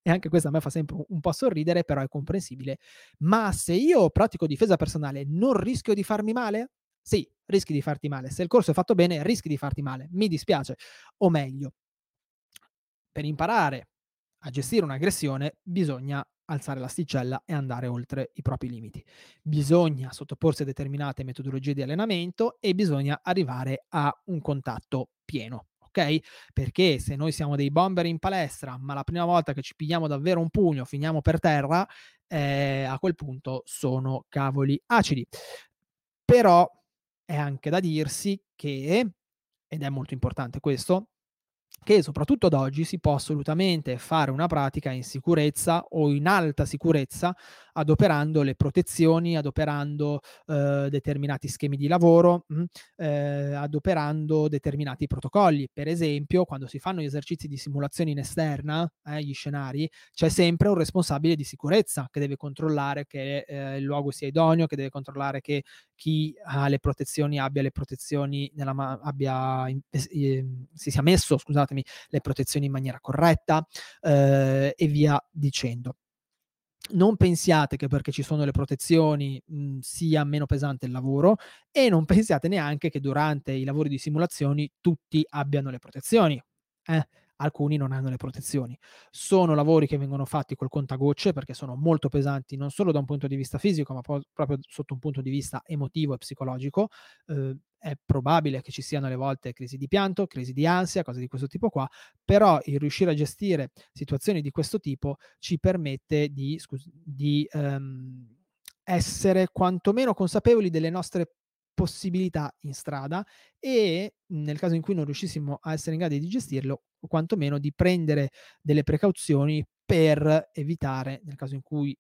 e anche questa a me fa sempre un po' sorridere, però è comprensibile: ma se io pratico difesa personale non rischio di farmi male? Sì, rischi di farti male. Se il corso è fatto bene, rischi di farti male, mi dispiace. O meglio, per imparare a gestire un'aggressione bisogna alzare l'asticella e andare oltre i propri limiti. Bisogna sottoporsi a determinate metodologie di allenamento e bisogna arrivare a un contatto pieno, ok? Perché se noi siamo dei bomber in palestra, ma la prima volta che ci pigliamo davvero un pugno finiamo per terra, eh, a quel punto sono cavoli acidi. Però è anche da dirsi che, ed è molto importante questo, che soprattutto ad oggi si può assolutamente fare una pratica in sicurezza o in alta sicurezza, adoperando le protezioni, adoperando eh, determinati schemi di lavoro, mh, eh, adoperando determinati protocolli. Per esempio, quando si fanno gli esercizi di simulazione in esterna, eh, gli scenari, c'è sempre un responsabile di sicurezza che deve controllare che eh, il luogo sia idoneo, che deve controllare che chi ha le protezioni abbia le protezioni nella ma- abbia eh, si sia messo, scusatemi, le protezioni in maniera corretta, eh, e via dicendo. Non pensiate che perché ci sono le protezioni mh, sia meno pesante il lavoro, e non pensiate neanche che durante i lavori di simulazioni tutti abbiano le protezioni. Eh? alcuni non hanno le protezioni. Sono lavori che vengono fatti col contagocce perché sono molto pesanti, non solo da un punto di vista fisico, ma po- proprio sotto un punto di vista emotivo e psicologico. Eh, è probabile che ci siano alle volte crisi di pianto, crisi di ansia, cose di questo tipo qua, però il riuscire a gestire situazioni di questo tipo ci permette di, scus- di um, essere quantomeno consapevoli delle nostre possibilità in strada e, nel caso in cui non riuscissimo a essere in grado di gestirlo, o quantomeno di prendere delle precauzioni per evitare, nel caso in cui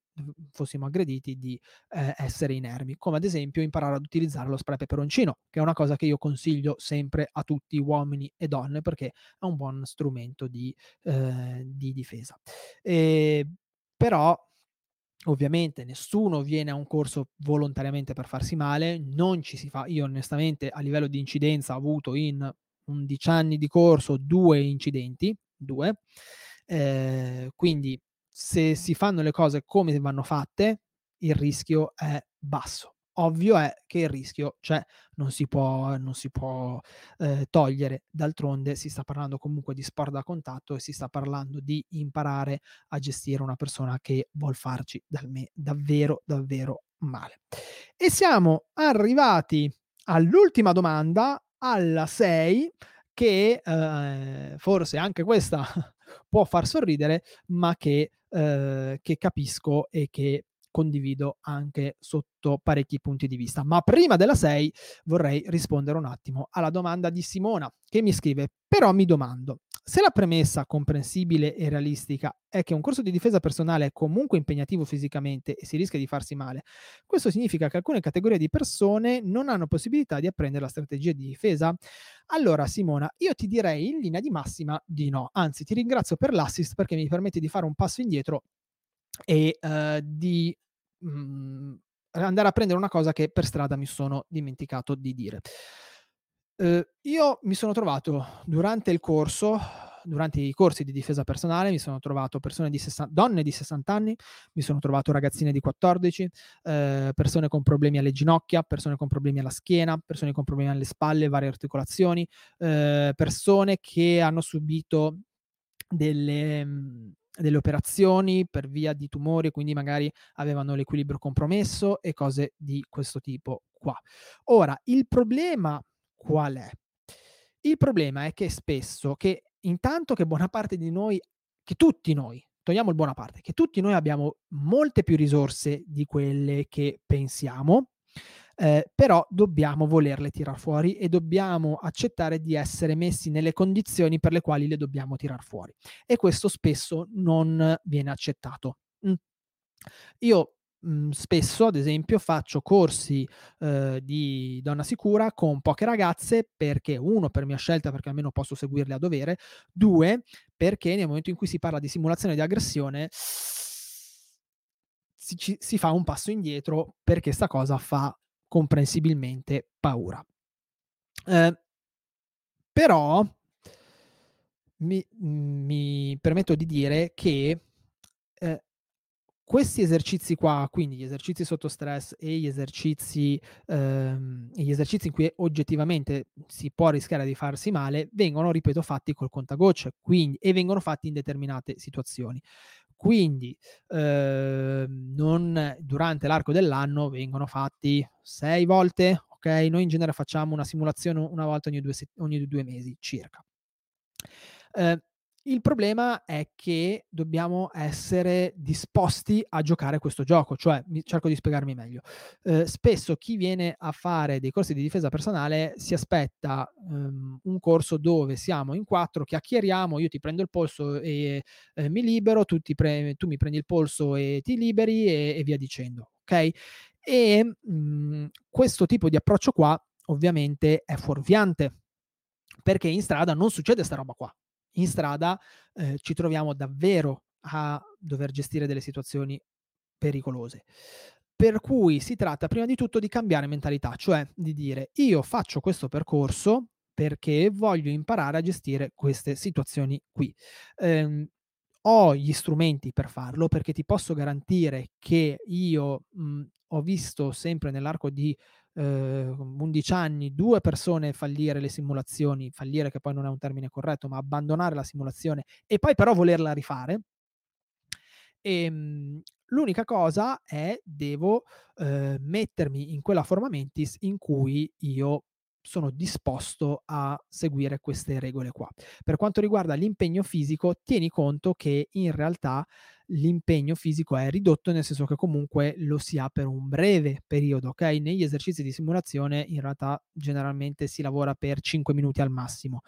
fossimo aggrediti, di eh, essere inermi, come ad esempio imparare ad utilizzare lo spray peperoncino, che è una cosa che io consiglio sempre a tutti, uomini e donne, perché è un buon strumento di, eh, di difesa. E, però ovviamente nessuno viene a un corso volontariamente per farsi male, non ci si fa. Io onestamente a livello di incidenza ho avuto in undici anni di corso due incidenti, due, eh, quindi se si fanno le cose come vanno fatte il rischio è basso. Ovvio è che il rischio c'è, cioè, non si può, non si può eh, togliere. D'altronde si sta parlando comunque di sport da contatto e si sta parlando di imparare a gestire una persona che vuol farci dal me davvero davvero male. E siamo arrivati all'ultima domanda, alla sei, che eh, forse anche questa può far sorridere, ma che, eh, che capisco e che condivido anche sotto parecchi punti di vista. Ma prima della sei vorrei rispondere un attimo alla domanda di Simona, che mi scrive: però mi domando, se la premessa comprensibile e realistica è che un corso di difesa personale è comunque impegnativo fisicamente e si rischia di farsi male, questo significa che alcune categorie di persone non hanno possibilità di apprendere la strategia di difesa? Allora Simona, io ti direi in linea di massima di no, anzi ti ringrazio per l'assist perché mi permette di fare un passo indietro e uh, di andare a prendere una cosa che per strada mi sono dimenticato di dire. Eh, io mi sono trovato durante il corso, durante i corsi di difesa personale, mi sono trovato persone di sessanta, donne di sessanta anni, mi sono trovato ragazzine di quattordici, eh, persone con problemi alle ginocchia, persone con problemi alla schiena, persone con problemi alle spalle, varie articolazioni, eh, persone che hanno subito delle... delle operazioni per via di tumori, quindi magari avevano l'equilibrio compromesso e cose di questo tipo qua. Ora, il problema qual è? Il problema è che spesso, che intanto che buona parte di noi, che tutti noi, togliamo il buona parte, che tutti noi abbiamo molte più risorse di quelle che pensiamo, eh, però dobbiamo volerle tirar fuori e dobbiamo accettare di essere messi nelle condizioni per le quali le dobbiamo tirar fuori, e questo spesso non viene accettato. Mm. Io mh, spesso ad esempio faccio corsi eh, di donna sicura con poche ragazze perché, uno, per mia scelta, perché almeno posso seguirle a dovere, due, perché nel momento in cui si parla di simulazione di aggressione si, si fa un passo indietro perché sta cosa fa comprensibilmente paura. Eh, però mi, mi permetto di dire che eh, questi esercizi qua, quindi gli esercizi sotto stress e gli esercizi, ehm, gli esercizi in cui oggettivamente si può rischiare di farsi male, vengono, ripeto, fatti col contagocce, quindi, e vengono fatti in determinate situazioni. Quindi eh, non durante l'arco dell'anno vengono fatti sei volte, ok? Noi in genere facciamo una simulazione una volta ogni due, set- ogni due mesi circa. Eh, il problema è che dobbiamo essere disposti a giocare questo gioco, cioè mi, cerco di spiegarmi meglio. Eh, spesso chi viene a fare dei corsi di difesa personale si aspetta um, un corso dove siamo in quattro, chiacchieriamo, io ti prendo il polso e eh, mi libero, tu, ti pre- tu mi prendi il polso e ti liberi e, e via dicendo, ok? E mh, questo tipo di approccio qua ovviamente è fuorviante, perché in strada non succede sta roba qua. In strada eh, ci troviamo davvero a dover gestire delle situazioni pericolose. Per cui si tratta prima di tutto di cambiare mentalità, cioè di dire: io faccio questo percorso perché voglio imparare a gestire queste situazioni qui. Ehm, ho gli strumenti per farlo, perché ti posso garantire che io mh, ho visto sempre nell'arco di eh, undici anni, due persone fallire le simulazioni, fallire che poi non è un termine corretto, ma abbandonare la simulazione e poi però volerla rifare. E, mh, l'unica cosa è devo eh, mettermi in quella forma mentis in cui io sono disposto a seguire queste regole qua. Per quanto riguarda l'impegno fisico, tieni conto che in realtà l'impegno fisico è ridotto, nel senso che comunque lo si ha per un breve periodo, ok? Negli esercizi di simulazione in realtà generalmente si lavora per cinque minuti al massimo,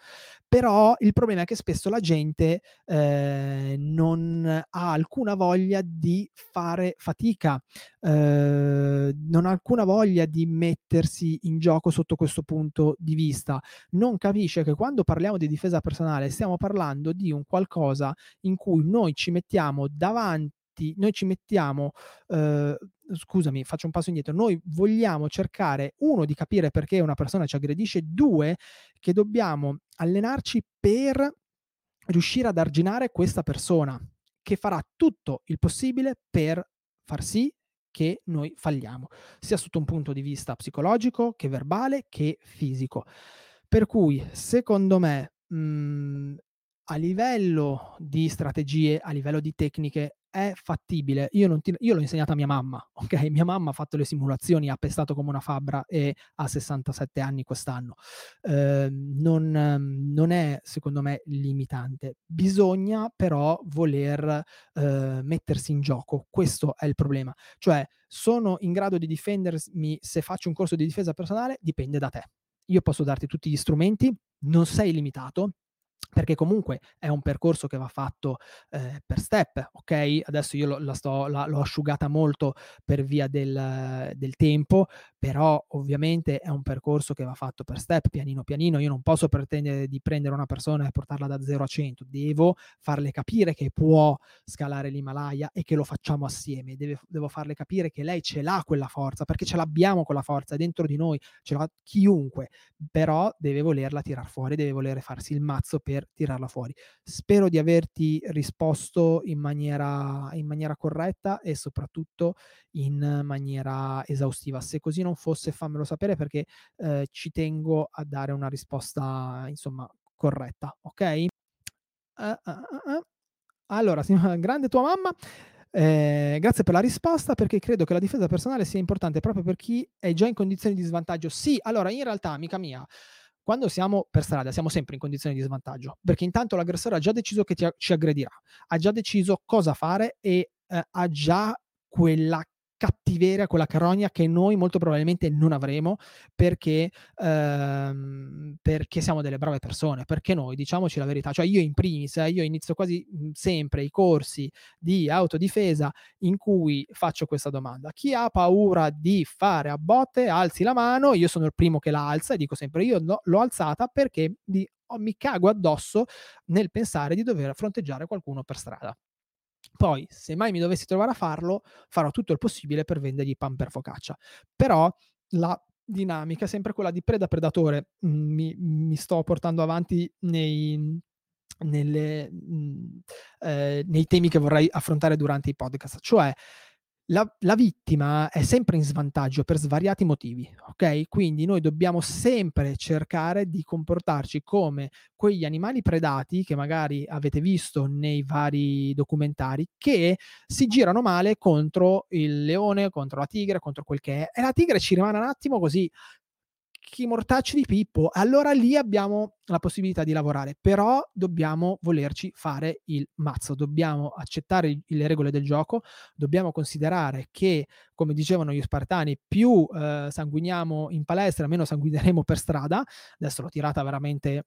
però il problema è che spesso la gente eh, non ha alcuna voglia di fare fatica, eh, non ha alcuna voglia di mettersi in gioco sotto questo punto di vista, non capisce che quando parliamo di difesa personale stiamo parlando di un qualcosa in cui noi ci mettiamo da davanti, noi ci mettiamo eh, scusami, faccio un passo indietro, noi vogliamo cercare, uno, di capire perché una persona ci aggredisce, due, che dobbiamo allenarci per riuscire ad arginare questa persona che farà tutto il possibile per far sì che noi falliamo, sia sotto un punto di vista psicologico, che verbale, che fisico. Per cui, secondo me, mh, a livello di strategie, a livello di tecniche, è fattibile. Io, non ti, io l'ho insegnata a mia mamma, ok? Mia mamma ha fatto le simulazioni, ha pestato come una fabbra e ha sessantasette anni quest'anno. Eh, non, non è, secondo me, limitante. Bisogna però voler eh, mettersi in gioco. Questo è il problema. Cioè, sono in grado di difendermi se faccio un corso di difesa personale? Dipende da te. Io posso darti tutti gli strumenti, non sei limitato, perché comunque è un percorso che va fatto eh, per step, ok? Adesso io lo, la sto, la, l'ho asciugata molto per via del, del tempo, però ovviamente è un percorso che va fatto per step, pianino pianino. Io non posso pretendere di prendere una persona e portarla da zero a cento, devo farle capire che può scalare l'Himalaya e che lo facciamo assieme, deve, devo farle capire che lei ce l'ha quella forza, perché ce l'abbiamo quella forza, è dentro di noi, ce l'ha chiunque, però deve volerla tirar fuori, deve volere farsi il mazzo per tirarla fuori. Spero di averti risposto in maniera, in maniera corretta e soprattutto in maniera esaustiva. Se così non fosse, fammelo sapere, perché eh, ci tengo a dare una risposta insomma corretta, ok? Uh, uh, uh. Allora, grande tua mamma. Eh, grazie per la risposta, perché credo che la difesa personale sia importante proprio per chi è già in condizioni di svantaggio. Sì, allora in realtà, amica mia, quando siamo per strada siamo sempre in condizioni di svantaggio, perché intanto l'aggressore ha già deciso che ti, ci aggredirà, ha già deciso cosa fare e eh, ha già quella cattiveria, quella carogna che noi molto probabilmente non avremo, perché, ehm, perché siamo delle brave persone, perché noi, diciamoci la verità, cioè io in primis, eh, io inizio quasi sempre i corsi di autodifesa in cui faccio questa domanda: chi ha paura di fare a botte alzi la mano. Io sono il primo che la alza e dico sempre: io no, l'ho alzata perché di, oh, mi cago addosso nel pensare di dover fronteggiare qualcuno per strada. Poi, se mai mi dovessi trovare a farlo, farò tutto il possibile per vendergli pan per focaccia. Però la dinamica è sempre quella di preda-predatore. Mi, mi sto portando avanti nei, nelle, eh, nei temi che vorrei affrontare durante i podcast. Cioè, La, la vittima è sempre in svantaggio per svariati motivi, ok? Quindi noi dobbiamo sempre cercare di comportarci come quegli animali predati che magari avete visto nei vari documentari, che si girano male contro il leone, contro la tigre, contro quel che è, e la tigre ci rimane un attimo così, chi mortacci di Pippo. Allora lì abbiamo la possibilità di lavorare, però dobbiamo volerci fare il mazzo, dobbiamo accettare le regole del gioco, dobbiamo considerare che, come dicevano gli spartani, più eh, sanguiniamo in palestra, meno sanguineremo per strada. Adesso l'ho tirata veramente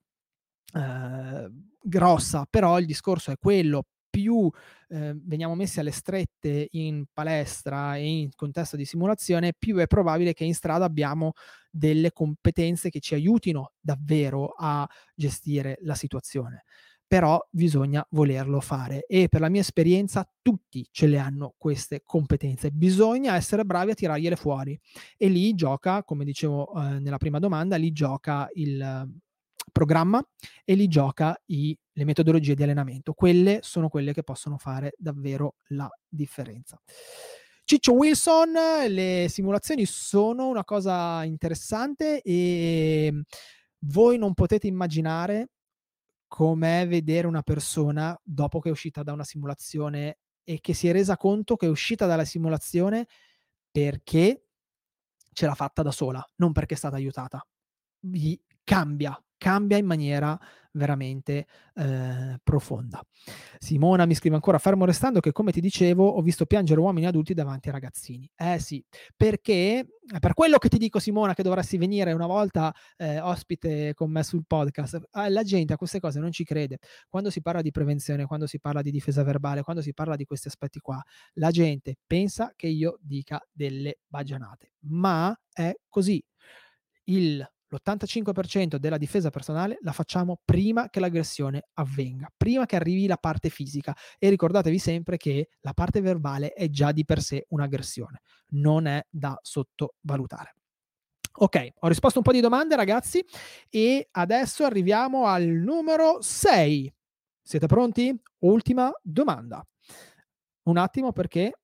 eh, grossa, però il discorso è quello: più eh, veniamo messi alle strette in palestra e in contesto di simulazione, più è probabile che in strada abbiamo delle competenze che ci aiutino davvero a gestire la situazione. Però bisogna volerlo fare, e per la mia esperienza tutti ce le hanno queste competenze, bisogna essere bravi a tirargliele fuori, e lì gioca, come dicevo eh, nella prima domanda, lì gioca il programma e lì gioca i, le metodologie di allenamento. Quelle sono quelle che possono fare davvero la differenza. Ciccio Wilson, le simulazioni sono una cosa interessante e voi non potete immaginare com'è vedere una persona dopo che è uscita da una simulazione e che si è resa conto che è uscita dalla simulazione perché ce l'ha fatta da sola, non perché è stata aiutata. Gli cambia, cambia in maniera veramente eh, profonda. Simona mi scrive ancora: fermo restando che, come ti dicevo, ho visto piangere uomini adulti davanti ai ragazzini. Eh sì, perché per quello che ti dico, Simona, che dovresti venire una volta eh, ospite con me sul podcast. Eh, la gente a queste cose non ci crede. Quando si parla di prevenzione, quando si parla di difesa verbale, quando si parla di questi aspetti qua, la gente pensa che io dica delle baggianate, ma è così. Il l'ottantacinque per cento della difesa personale la facciamo prima che l'aggressione avvenga, prima che arrivi la parte fisica. E ricordatevi sempre che la parte verbale è già di per sé un'aggressione, non è da sottovalutare. Ok, ho risposto un po' di domande, ragazzi, e adesso arriviamo al numero sei. Siete pronti? Ultima domanda. Un attimo, perché...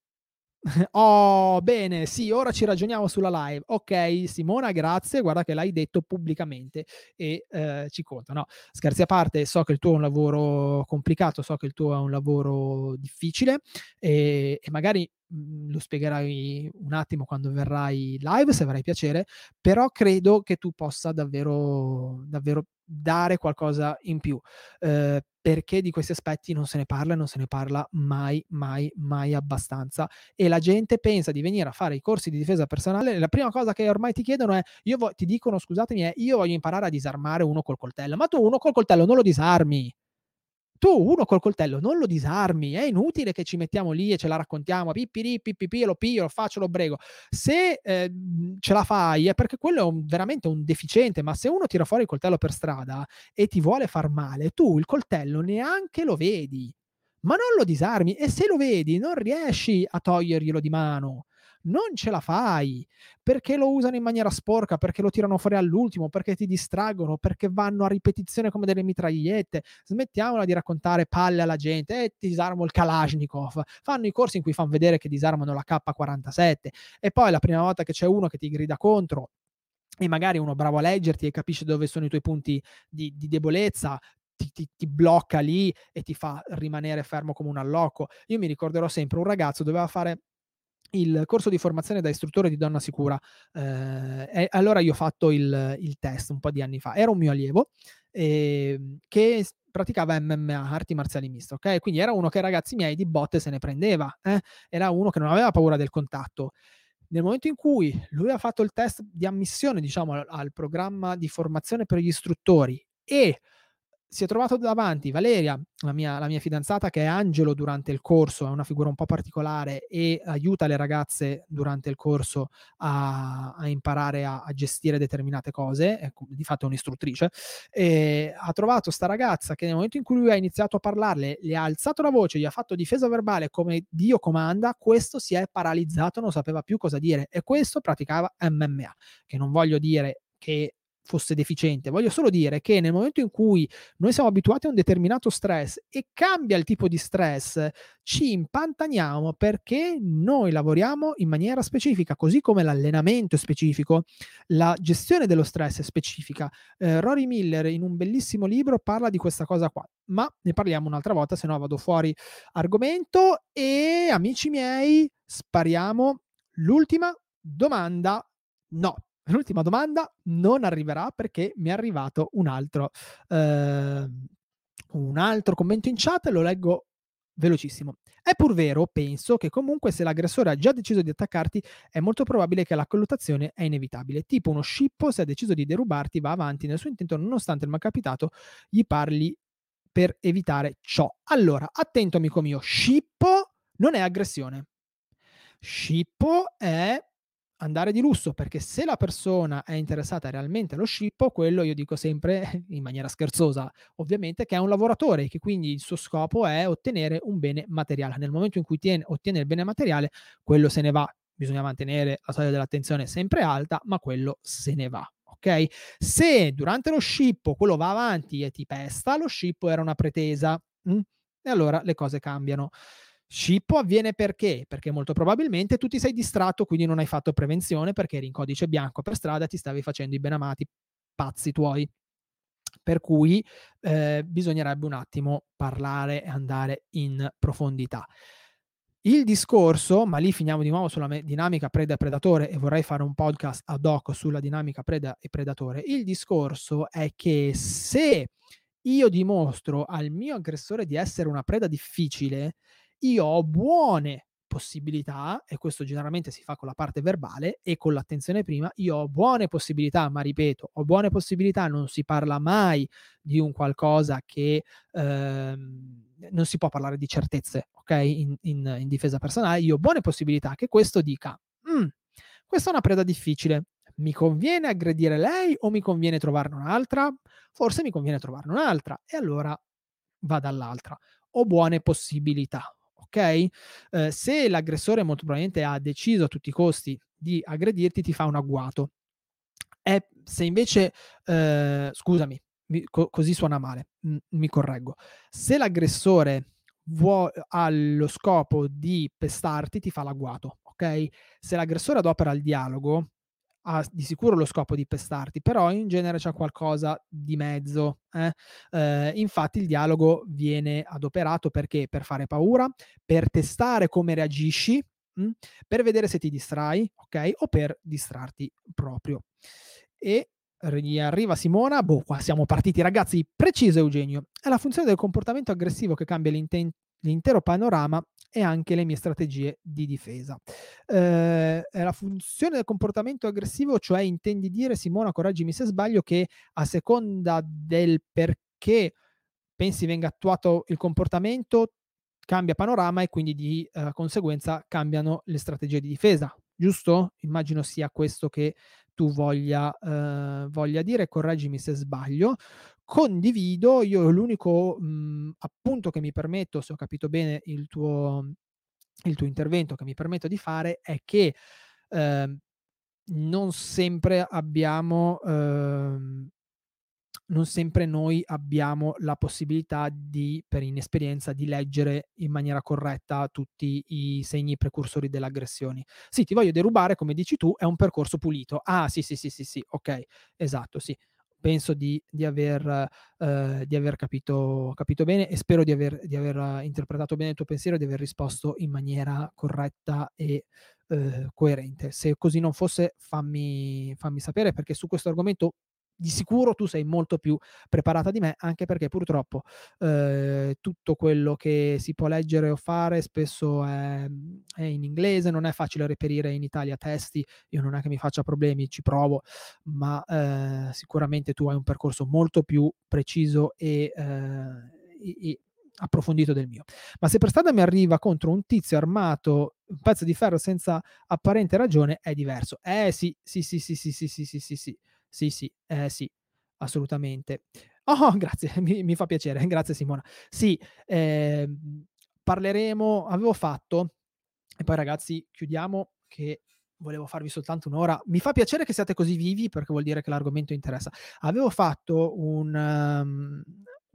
Oh, bene, sì, ora ci ragioniamo sulla live. Ok, Simona, grazie, guarda che l'hai detto pubblicamente e eh, ci conta. No, scherzi a parte, so che il tuo è un lavoro complicato, so che il tuo è un lavoro difficile e, e magari mh, lo spiegherai un attimo quando verrai live, se avrai piacere, però credo che tu possa davvero, davvero dare qualcosa in più, eh, perché di questi aspetti non se ne parla e non se ne parla mai, mai, mai abbastanza. E la gente pensa di venire a fare i corsi di difesa personale, la prima cosa che ormai ti chiedono è, io vo- ti dicono, scusatemi, è, io voglio imparare a disarmare uno col coltello. Ma tu uno col coltello non lo disarmi. Tu uno col coltello non lo disarmi. È inutile che ci mettiamo lì e ce la raccontiamo, pippiri, pippiri, lo pio, lo faccio, lo brego. Se eh, ce la fai è perché quello è un, veramente un deficiente, ma se uno tira fuori il coltello per strada e ti vuole far male, tu il coltello neanche lo vedi, ma non lo disarmi, e se lo vedi non riesci a toglierglielo di mano. Non ce la fai, perché lo usano in maniera sporca, perché lo tirano fuori all'ultimo, perché ti distraggono, perché vanno a ripetizione come delle mitragliette. Smettiamola di raccontare palle alla gente, e ti disarmo il Kalashnikov. Fanno i corsi in cui fanno vedere che disarmano la K quarantasette e poi la prima volta che c'è uno che ti grida contro e magari uno bravo a leggerti e capisce dove sono i tuoi punti di, di debolezza, Ti, ti, ti blocca lì e ti fa rimanere fermo come un allocco. Io mi ricorderò sempre, un ragazzo doveva fare il corso di formazione da istruttore di donna sicura, eh, e allora io ho fatto il, il test un po' di anni fa. Era un mio allievo eh, che praticava M M A, arti marziali miste, ok? Quindi era uno che, ragazzi miei, di botte se ne prendeva, eh? Era uno che non aveva paura del contatto. Nel momento in cui lui ha fatto il test di ammissione, diciamo, al, al programma di formazione per gli istruttori, e si è trovato davanti Valeria, la mia, la mia fidanzata, che è angelo durante il corso, è una figura un po' particolare e aiuta le ragazze durante il corso a, a imparare a, a gestire determinate cose, è, di fatto è un'istruttrice, e ha trovato sta ragazza che nel momento in cui lui ha iniziato a parlarle, le ha alzato la voce, gli ha fatto difesa verbale come Dio comanda, questo si è paralizzato, non sapeva più cosa dire, e questo praticava M M A, che non voglio dire che fosse deficiente, voglio solo dire che nel momento in cui noi siamo abituati a un determinato stress e cambia il tipo di stress, ci impantaniamo, perché noi lavoriamo in maniera specifica, così come l'allenamento è specifico, la gestione dello stress è specifica. Eh, Rory Miller in un bellissimo libro parla di questa cosa qua, ma ne parliamo un'altra volta, se no vado fuori argomento. E amici miei, spariamo l'ultima domanda. No, l'ultima domanda non arriverà, perché mi è arrivato un altro eh, un altro commento in chat, lo leggo velocissimo. È pur vero, penso, che comunque se l'aggressore ha già deciso di attaccarti è molto probabile che la colluttazione è inevitabile, tipo uno scippo, se ha deciso di derubarti va avanti nel suo intento nonostante il malcapitato gli parli per evitare ciò. Allora, attento amico mio, scippo non è aggressione, scippo è andare di lusso, perché se la persona è interessata realmente allo scippo, quello, io dico sempre in maniera scherzosa ovviamente, che è un lavoratore, che quindi il suo scopo è ottenere un bene materiale. Nel momento in cui tiene, ottiene il bene materiale, quello se ne va. Bisogna mantenere la soglia dell'attenzione sempre alta, ma quello se ne va, ok? Se durante lo scippo quello va avanti e ti pesta, lo scippo era una pretesa, mh? E allora le cose cambiano. Scippo avviene perché? Perché molto probabilmente tu ti sei distratto, quindi non hai fatto prevenzione, perché eri in codice bianco per strada, ti stavi facendo i benamati pazzi tuoi. Per cui eh, bisognerebbe un attimo parlare e andare in profondità. Il discorso, ma lì finiamo di nuovo sulla me- dinamica preda e predatore, e vorrei fare un podcast ad hoc sulla dinamica preda e predatore. Il discorso è che se io dimostro al mio aggressore di essere una preda difficile, io ho buone possibilità, e questo generalmente si fa con la parte verbale e con l'attenzione prima, io ho buone possibilità, ma ripeto, ho buone possibilità, non si parla mai di un qualcosa che ehm, non si può parlare di certezze, ok? In, in, in difesa personale, io ho buone possibilità che questo dica, mm, questa è una preda difficile, mi conviene aggredire lei o mi conviene trovarne un'altra? Forse mi conviene trovarne un'altra, e allora va dall'altra. Ho buone possibilità. Ok? Eh, se l'aggressore molto probabilmente ha deciso a tutti i costi di aggredirti, ti fa un agguato. E se invece, eh, scusami, mi, co- così suona male, m- mi correggo. Se l'aggressore vuo- ha lo scopo di pestarti, ti fa l'agguato. Ok? Se l'aggressore adopera il dialogo, ha di sicuro lo scopo di pestarti, però in genere c'è qualcosa di mezzo. Eh? Eh, infatti il dialogo viene adoperato perché? Per fare paura, per testare come reagisci, mh? Per vedere se ti distrai, ok? O per distrarti proprio. E arriva Simona, boh, qua siamo partiti ragazzi, preciso Eugenio, è la funzione del comportamento aggressivo che cambia l'inten- l'intero panorama e anche le mie strategie di difesa. Eh, la funzione del comportamento aggressivo, cioè intendi dire, Simona, correggimi se sbaglio, che a seconda del perché pensi venga attuato il comportamento cambia panorama e quindi di eh, conseguenza cambiano le strategie di difesa, giusto? Immagino sia questo che tu voglia, eh, voglia dire, correggimi se sbaglio. Condivido, io l'unico mh, appunto che mi permetto, se ho capito bene il tuo, il tuo intervento, che mi permetto di fare è che eh, non sempre abbiamo, eh, non sempre noi abbiamo la possibilità di, per inesperienza, di leggere in maniera corretta tutti i segni precursori delle aggressioni. Sì, ti voglio derubare, come dici tu, è un percorso pulito. Ah, sì, sì, sì, sì, sì, ok, esatto, sì. Penso di, di, aver, eh, di aver capito, capito bene, e spero di aver, di aver interpretato bene il tuo pensiero e di aver risposto in maniera corretta e eh, coerente. Se così non fosse, fammi, fammi sapere, perché su questo argomento di sicuro tu sei molto più preparata di me, anche perché purtroppo eh, tutto quello che si può leggere o fare spesso è, è in inglese, non è facile reperire in Italia testi. Io non è che mi faccia problemi, ci provo, ma eh, sicuramente tu hai un percorso molto più preciso e, eh, e approfondito del mio. Ma se per strada mi arriva contro un tizio armato un pezzo di ferro senza apparente ragione, è diverso. Eh sì, sì, sì, sì, sì, sì, sì, sì, sì, sì. Sì, sì, eh, sì, assolutamente. Oh, grazie, mi, mi fa piacere, grazie Simona. Sì, eh, parleremo, avevo fatto, e poi ragazzi chiudiamo che volevo farvi soltanto un'ora. Mi fa piacere che siate così vivi, perché vuol dire che l'argomento interessa. Avevo fatto un, um,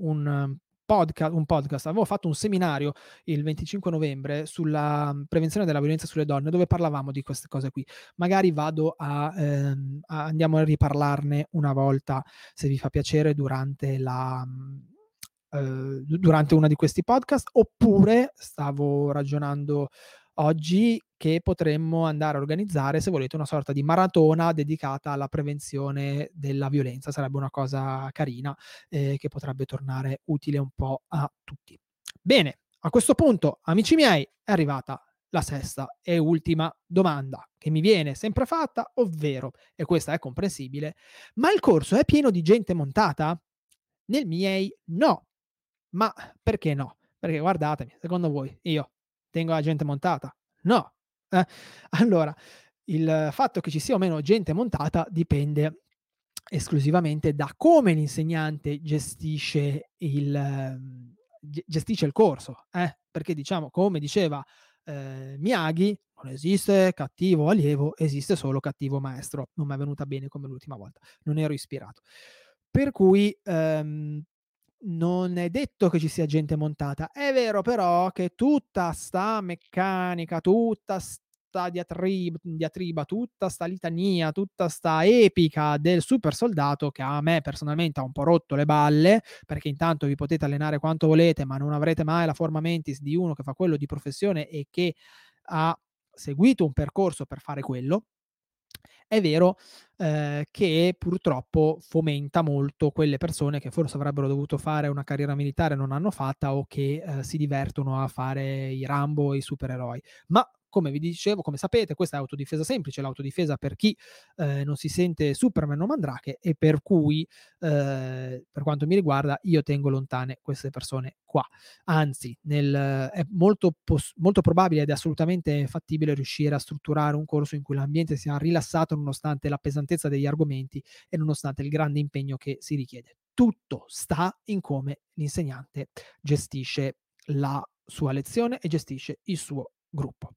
un podcast, un podcast, avevo fatto un seminario il venticinque novembre sulla prevenzione della violenza sulle donne, dove parlavamo di queste cose qui. Magari vado a, ehm, a andiamo a riparlarne una volta, se vi fa piacere, durante la eh, durante una di questi podcast, oppure stavo ragionando oggi che potremmo andare a organizzare, se volete, una sorta di maratona dedicata alla prevenzione della violenza. Sarebbe una cosa carina eh, che potrebbe tornare utile un po' a tutti. Bene, a questo punto, amici miei, è arrivata la sesta e ultima domanda che mi viene sempre fatta, ovvero, e questa è comprensibile, ma il corso è pieno di gente montata? Nel miei no. Ma perché no? Perché guardatemi, secondo voi io tengo la gente montata? No. Eh, allora, il fatto che ci sia o meno gente montata dipende esclusivamente da come l'insegnante gestisce il, gestisce il corso. Eh? Perché, diciamo, come diceva eh, Miyagi, non esiste cattivo allievo, esiste solo cattivo maestro. Non mi è venuta bene come l'ultima volta, non ero ispirato. Per cui... Ehm, non è detto che ci sia gente montata. È vero però che tutta sta meccanica, tutta sta diatrib- diatriba, tutta sta litania, tutta sta epica del super soldato, che a me personalmente ha un po' rotto le balle, perché intanto vi potete allenare quanto volete ma non avrete mai la forma mentis di uno che fa quello di professione e che ha seguito un percorso per fare quello. È vero eh, che purtroppo fomenta molto quelle persone che forse avrebbero dovuto fare una carriera militare, non hanno fatta, o che eh, si divertono a fare i Rambo e i supereroi. Ma come vi dicevo, come sapete, questa è autodifesa semplice, l'autodifesa per chi eh, non si sente Superman o Mandrake, e per cui, eh, per quanto mi riguarda, io tengo lontane queste persone qua. Anzi, nel, è molto, pos- molto probabile ed è assolutamente fattibile riuscire a strutturare un corso in cui l'ambiente sia rilassato nonostante la pesantezza degli argomenti e nonostante il grande impegno che si richiede. Tutto sta in come l'insegnante gestisce la sua lezione e gestisce il suo gruppo.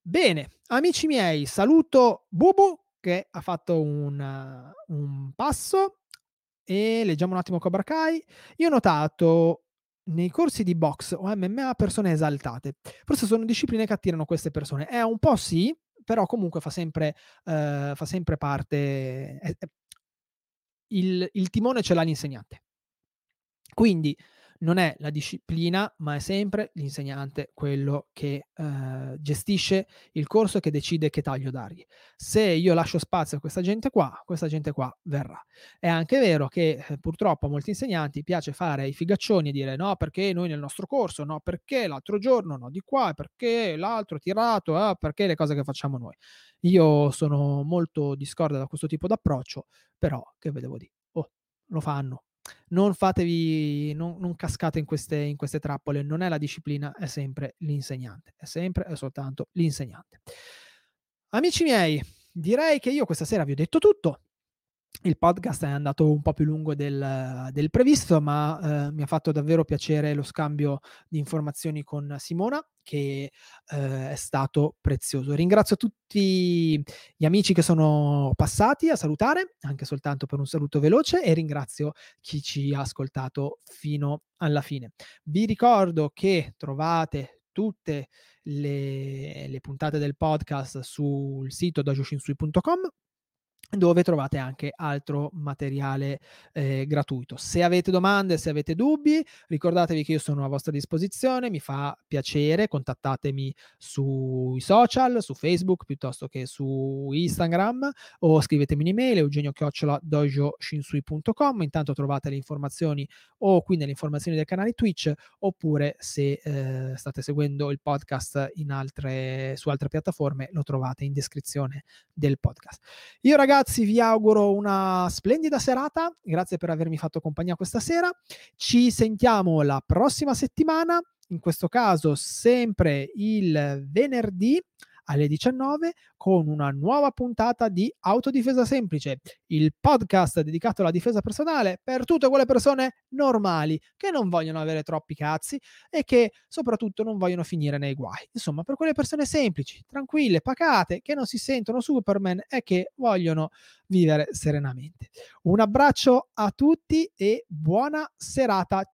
Bene, amici miei, saluto Bubu che ha fatto un, un passo e leggiamo un attimo Cobra Kai. Io ho notato nei corsi di box o M M A persone esaltate. Forse sono discipline che attirano queste persone. È un po' sì, però comunque fa sempre, eh, fa sempre parte. Eh, il, il timone ce l'ha l'insegnante. Quindi non è la disciplina, ma è sempre l'insegnante quello che eh, gestisce il corso e che decide che taglio dargli. Se io lascio spazio a questa gente qua, questa gente qua verrà. È anche vero che eh, purtroppo a molti insegnanti piace fare i figaccioni e dire no perché noi nel nostro corso, no perché l'altro giorno, no di qua, perché l'altro tirato, eh, perché le cose che facciamo noi. Io sono molto discorda da questo tipo d'approccio, però che vedevo di, oh, lo fanno. Non fatevi, non, non cascate in queste, in queste trappole. Non è la disciplina, è sempre l'insegnante, è sempre e soltanto l'insegnante. Amici miei, direi che io questa sera vi ho detto tutto. Il podcast è andato un po' più lungo del, del previsto, ma eh, mi ha fatto davvero piacere lo scambio di informazioni con Simona, che eh, è stato prezioso. Ringrazio tutti gli amici che sono passati a salutare, anche soltanto per un saluto veloce, e ringrazio chi ci ha ascoltato fino alla fine. Vi ricordo che trovate tutte le, le puntate del podcast sul sito dojo shinsui punto com, dove trovate anche altro materiale eh, gratuito. Se avete domande, se avete dubbi, ricordatevi che io sono a vostra disposizione, mi fa piacere, contattatemi sui social, su Facebook piuttosto che su Instagram, o scrivetemi un'email, eugenio chiocciola dojo shinsui punto com. Intanto trovate le informazioni o qui nelle informazioni del canale Twitch, oppure se eh, state seguendo il podcast in altre, su altre piattaforme, lo trovate in descrizione del podcast. Io ragazzi Ragazzi, vi auguro una splendida serata, grazie per avermi fatto compagnia questa sera, ci sentiamo la prossima settimana, in questo caso sempre il venerdì alle diciannove con una nuova puntata di Autodifesa Semplice, il podcast dedicato alla difesa personale per tutte quelle persone normali che non vogliono avere troppi cazzi e che soprattutto non vogliono finire nei guai. Insomma, per quelle persone semplici, tranquille, pacate, che non si sentono Superman e che vogliono vivere serenamente. Un abbraccio a tutti e buona serata.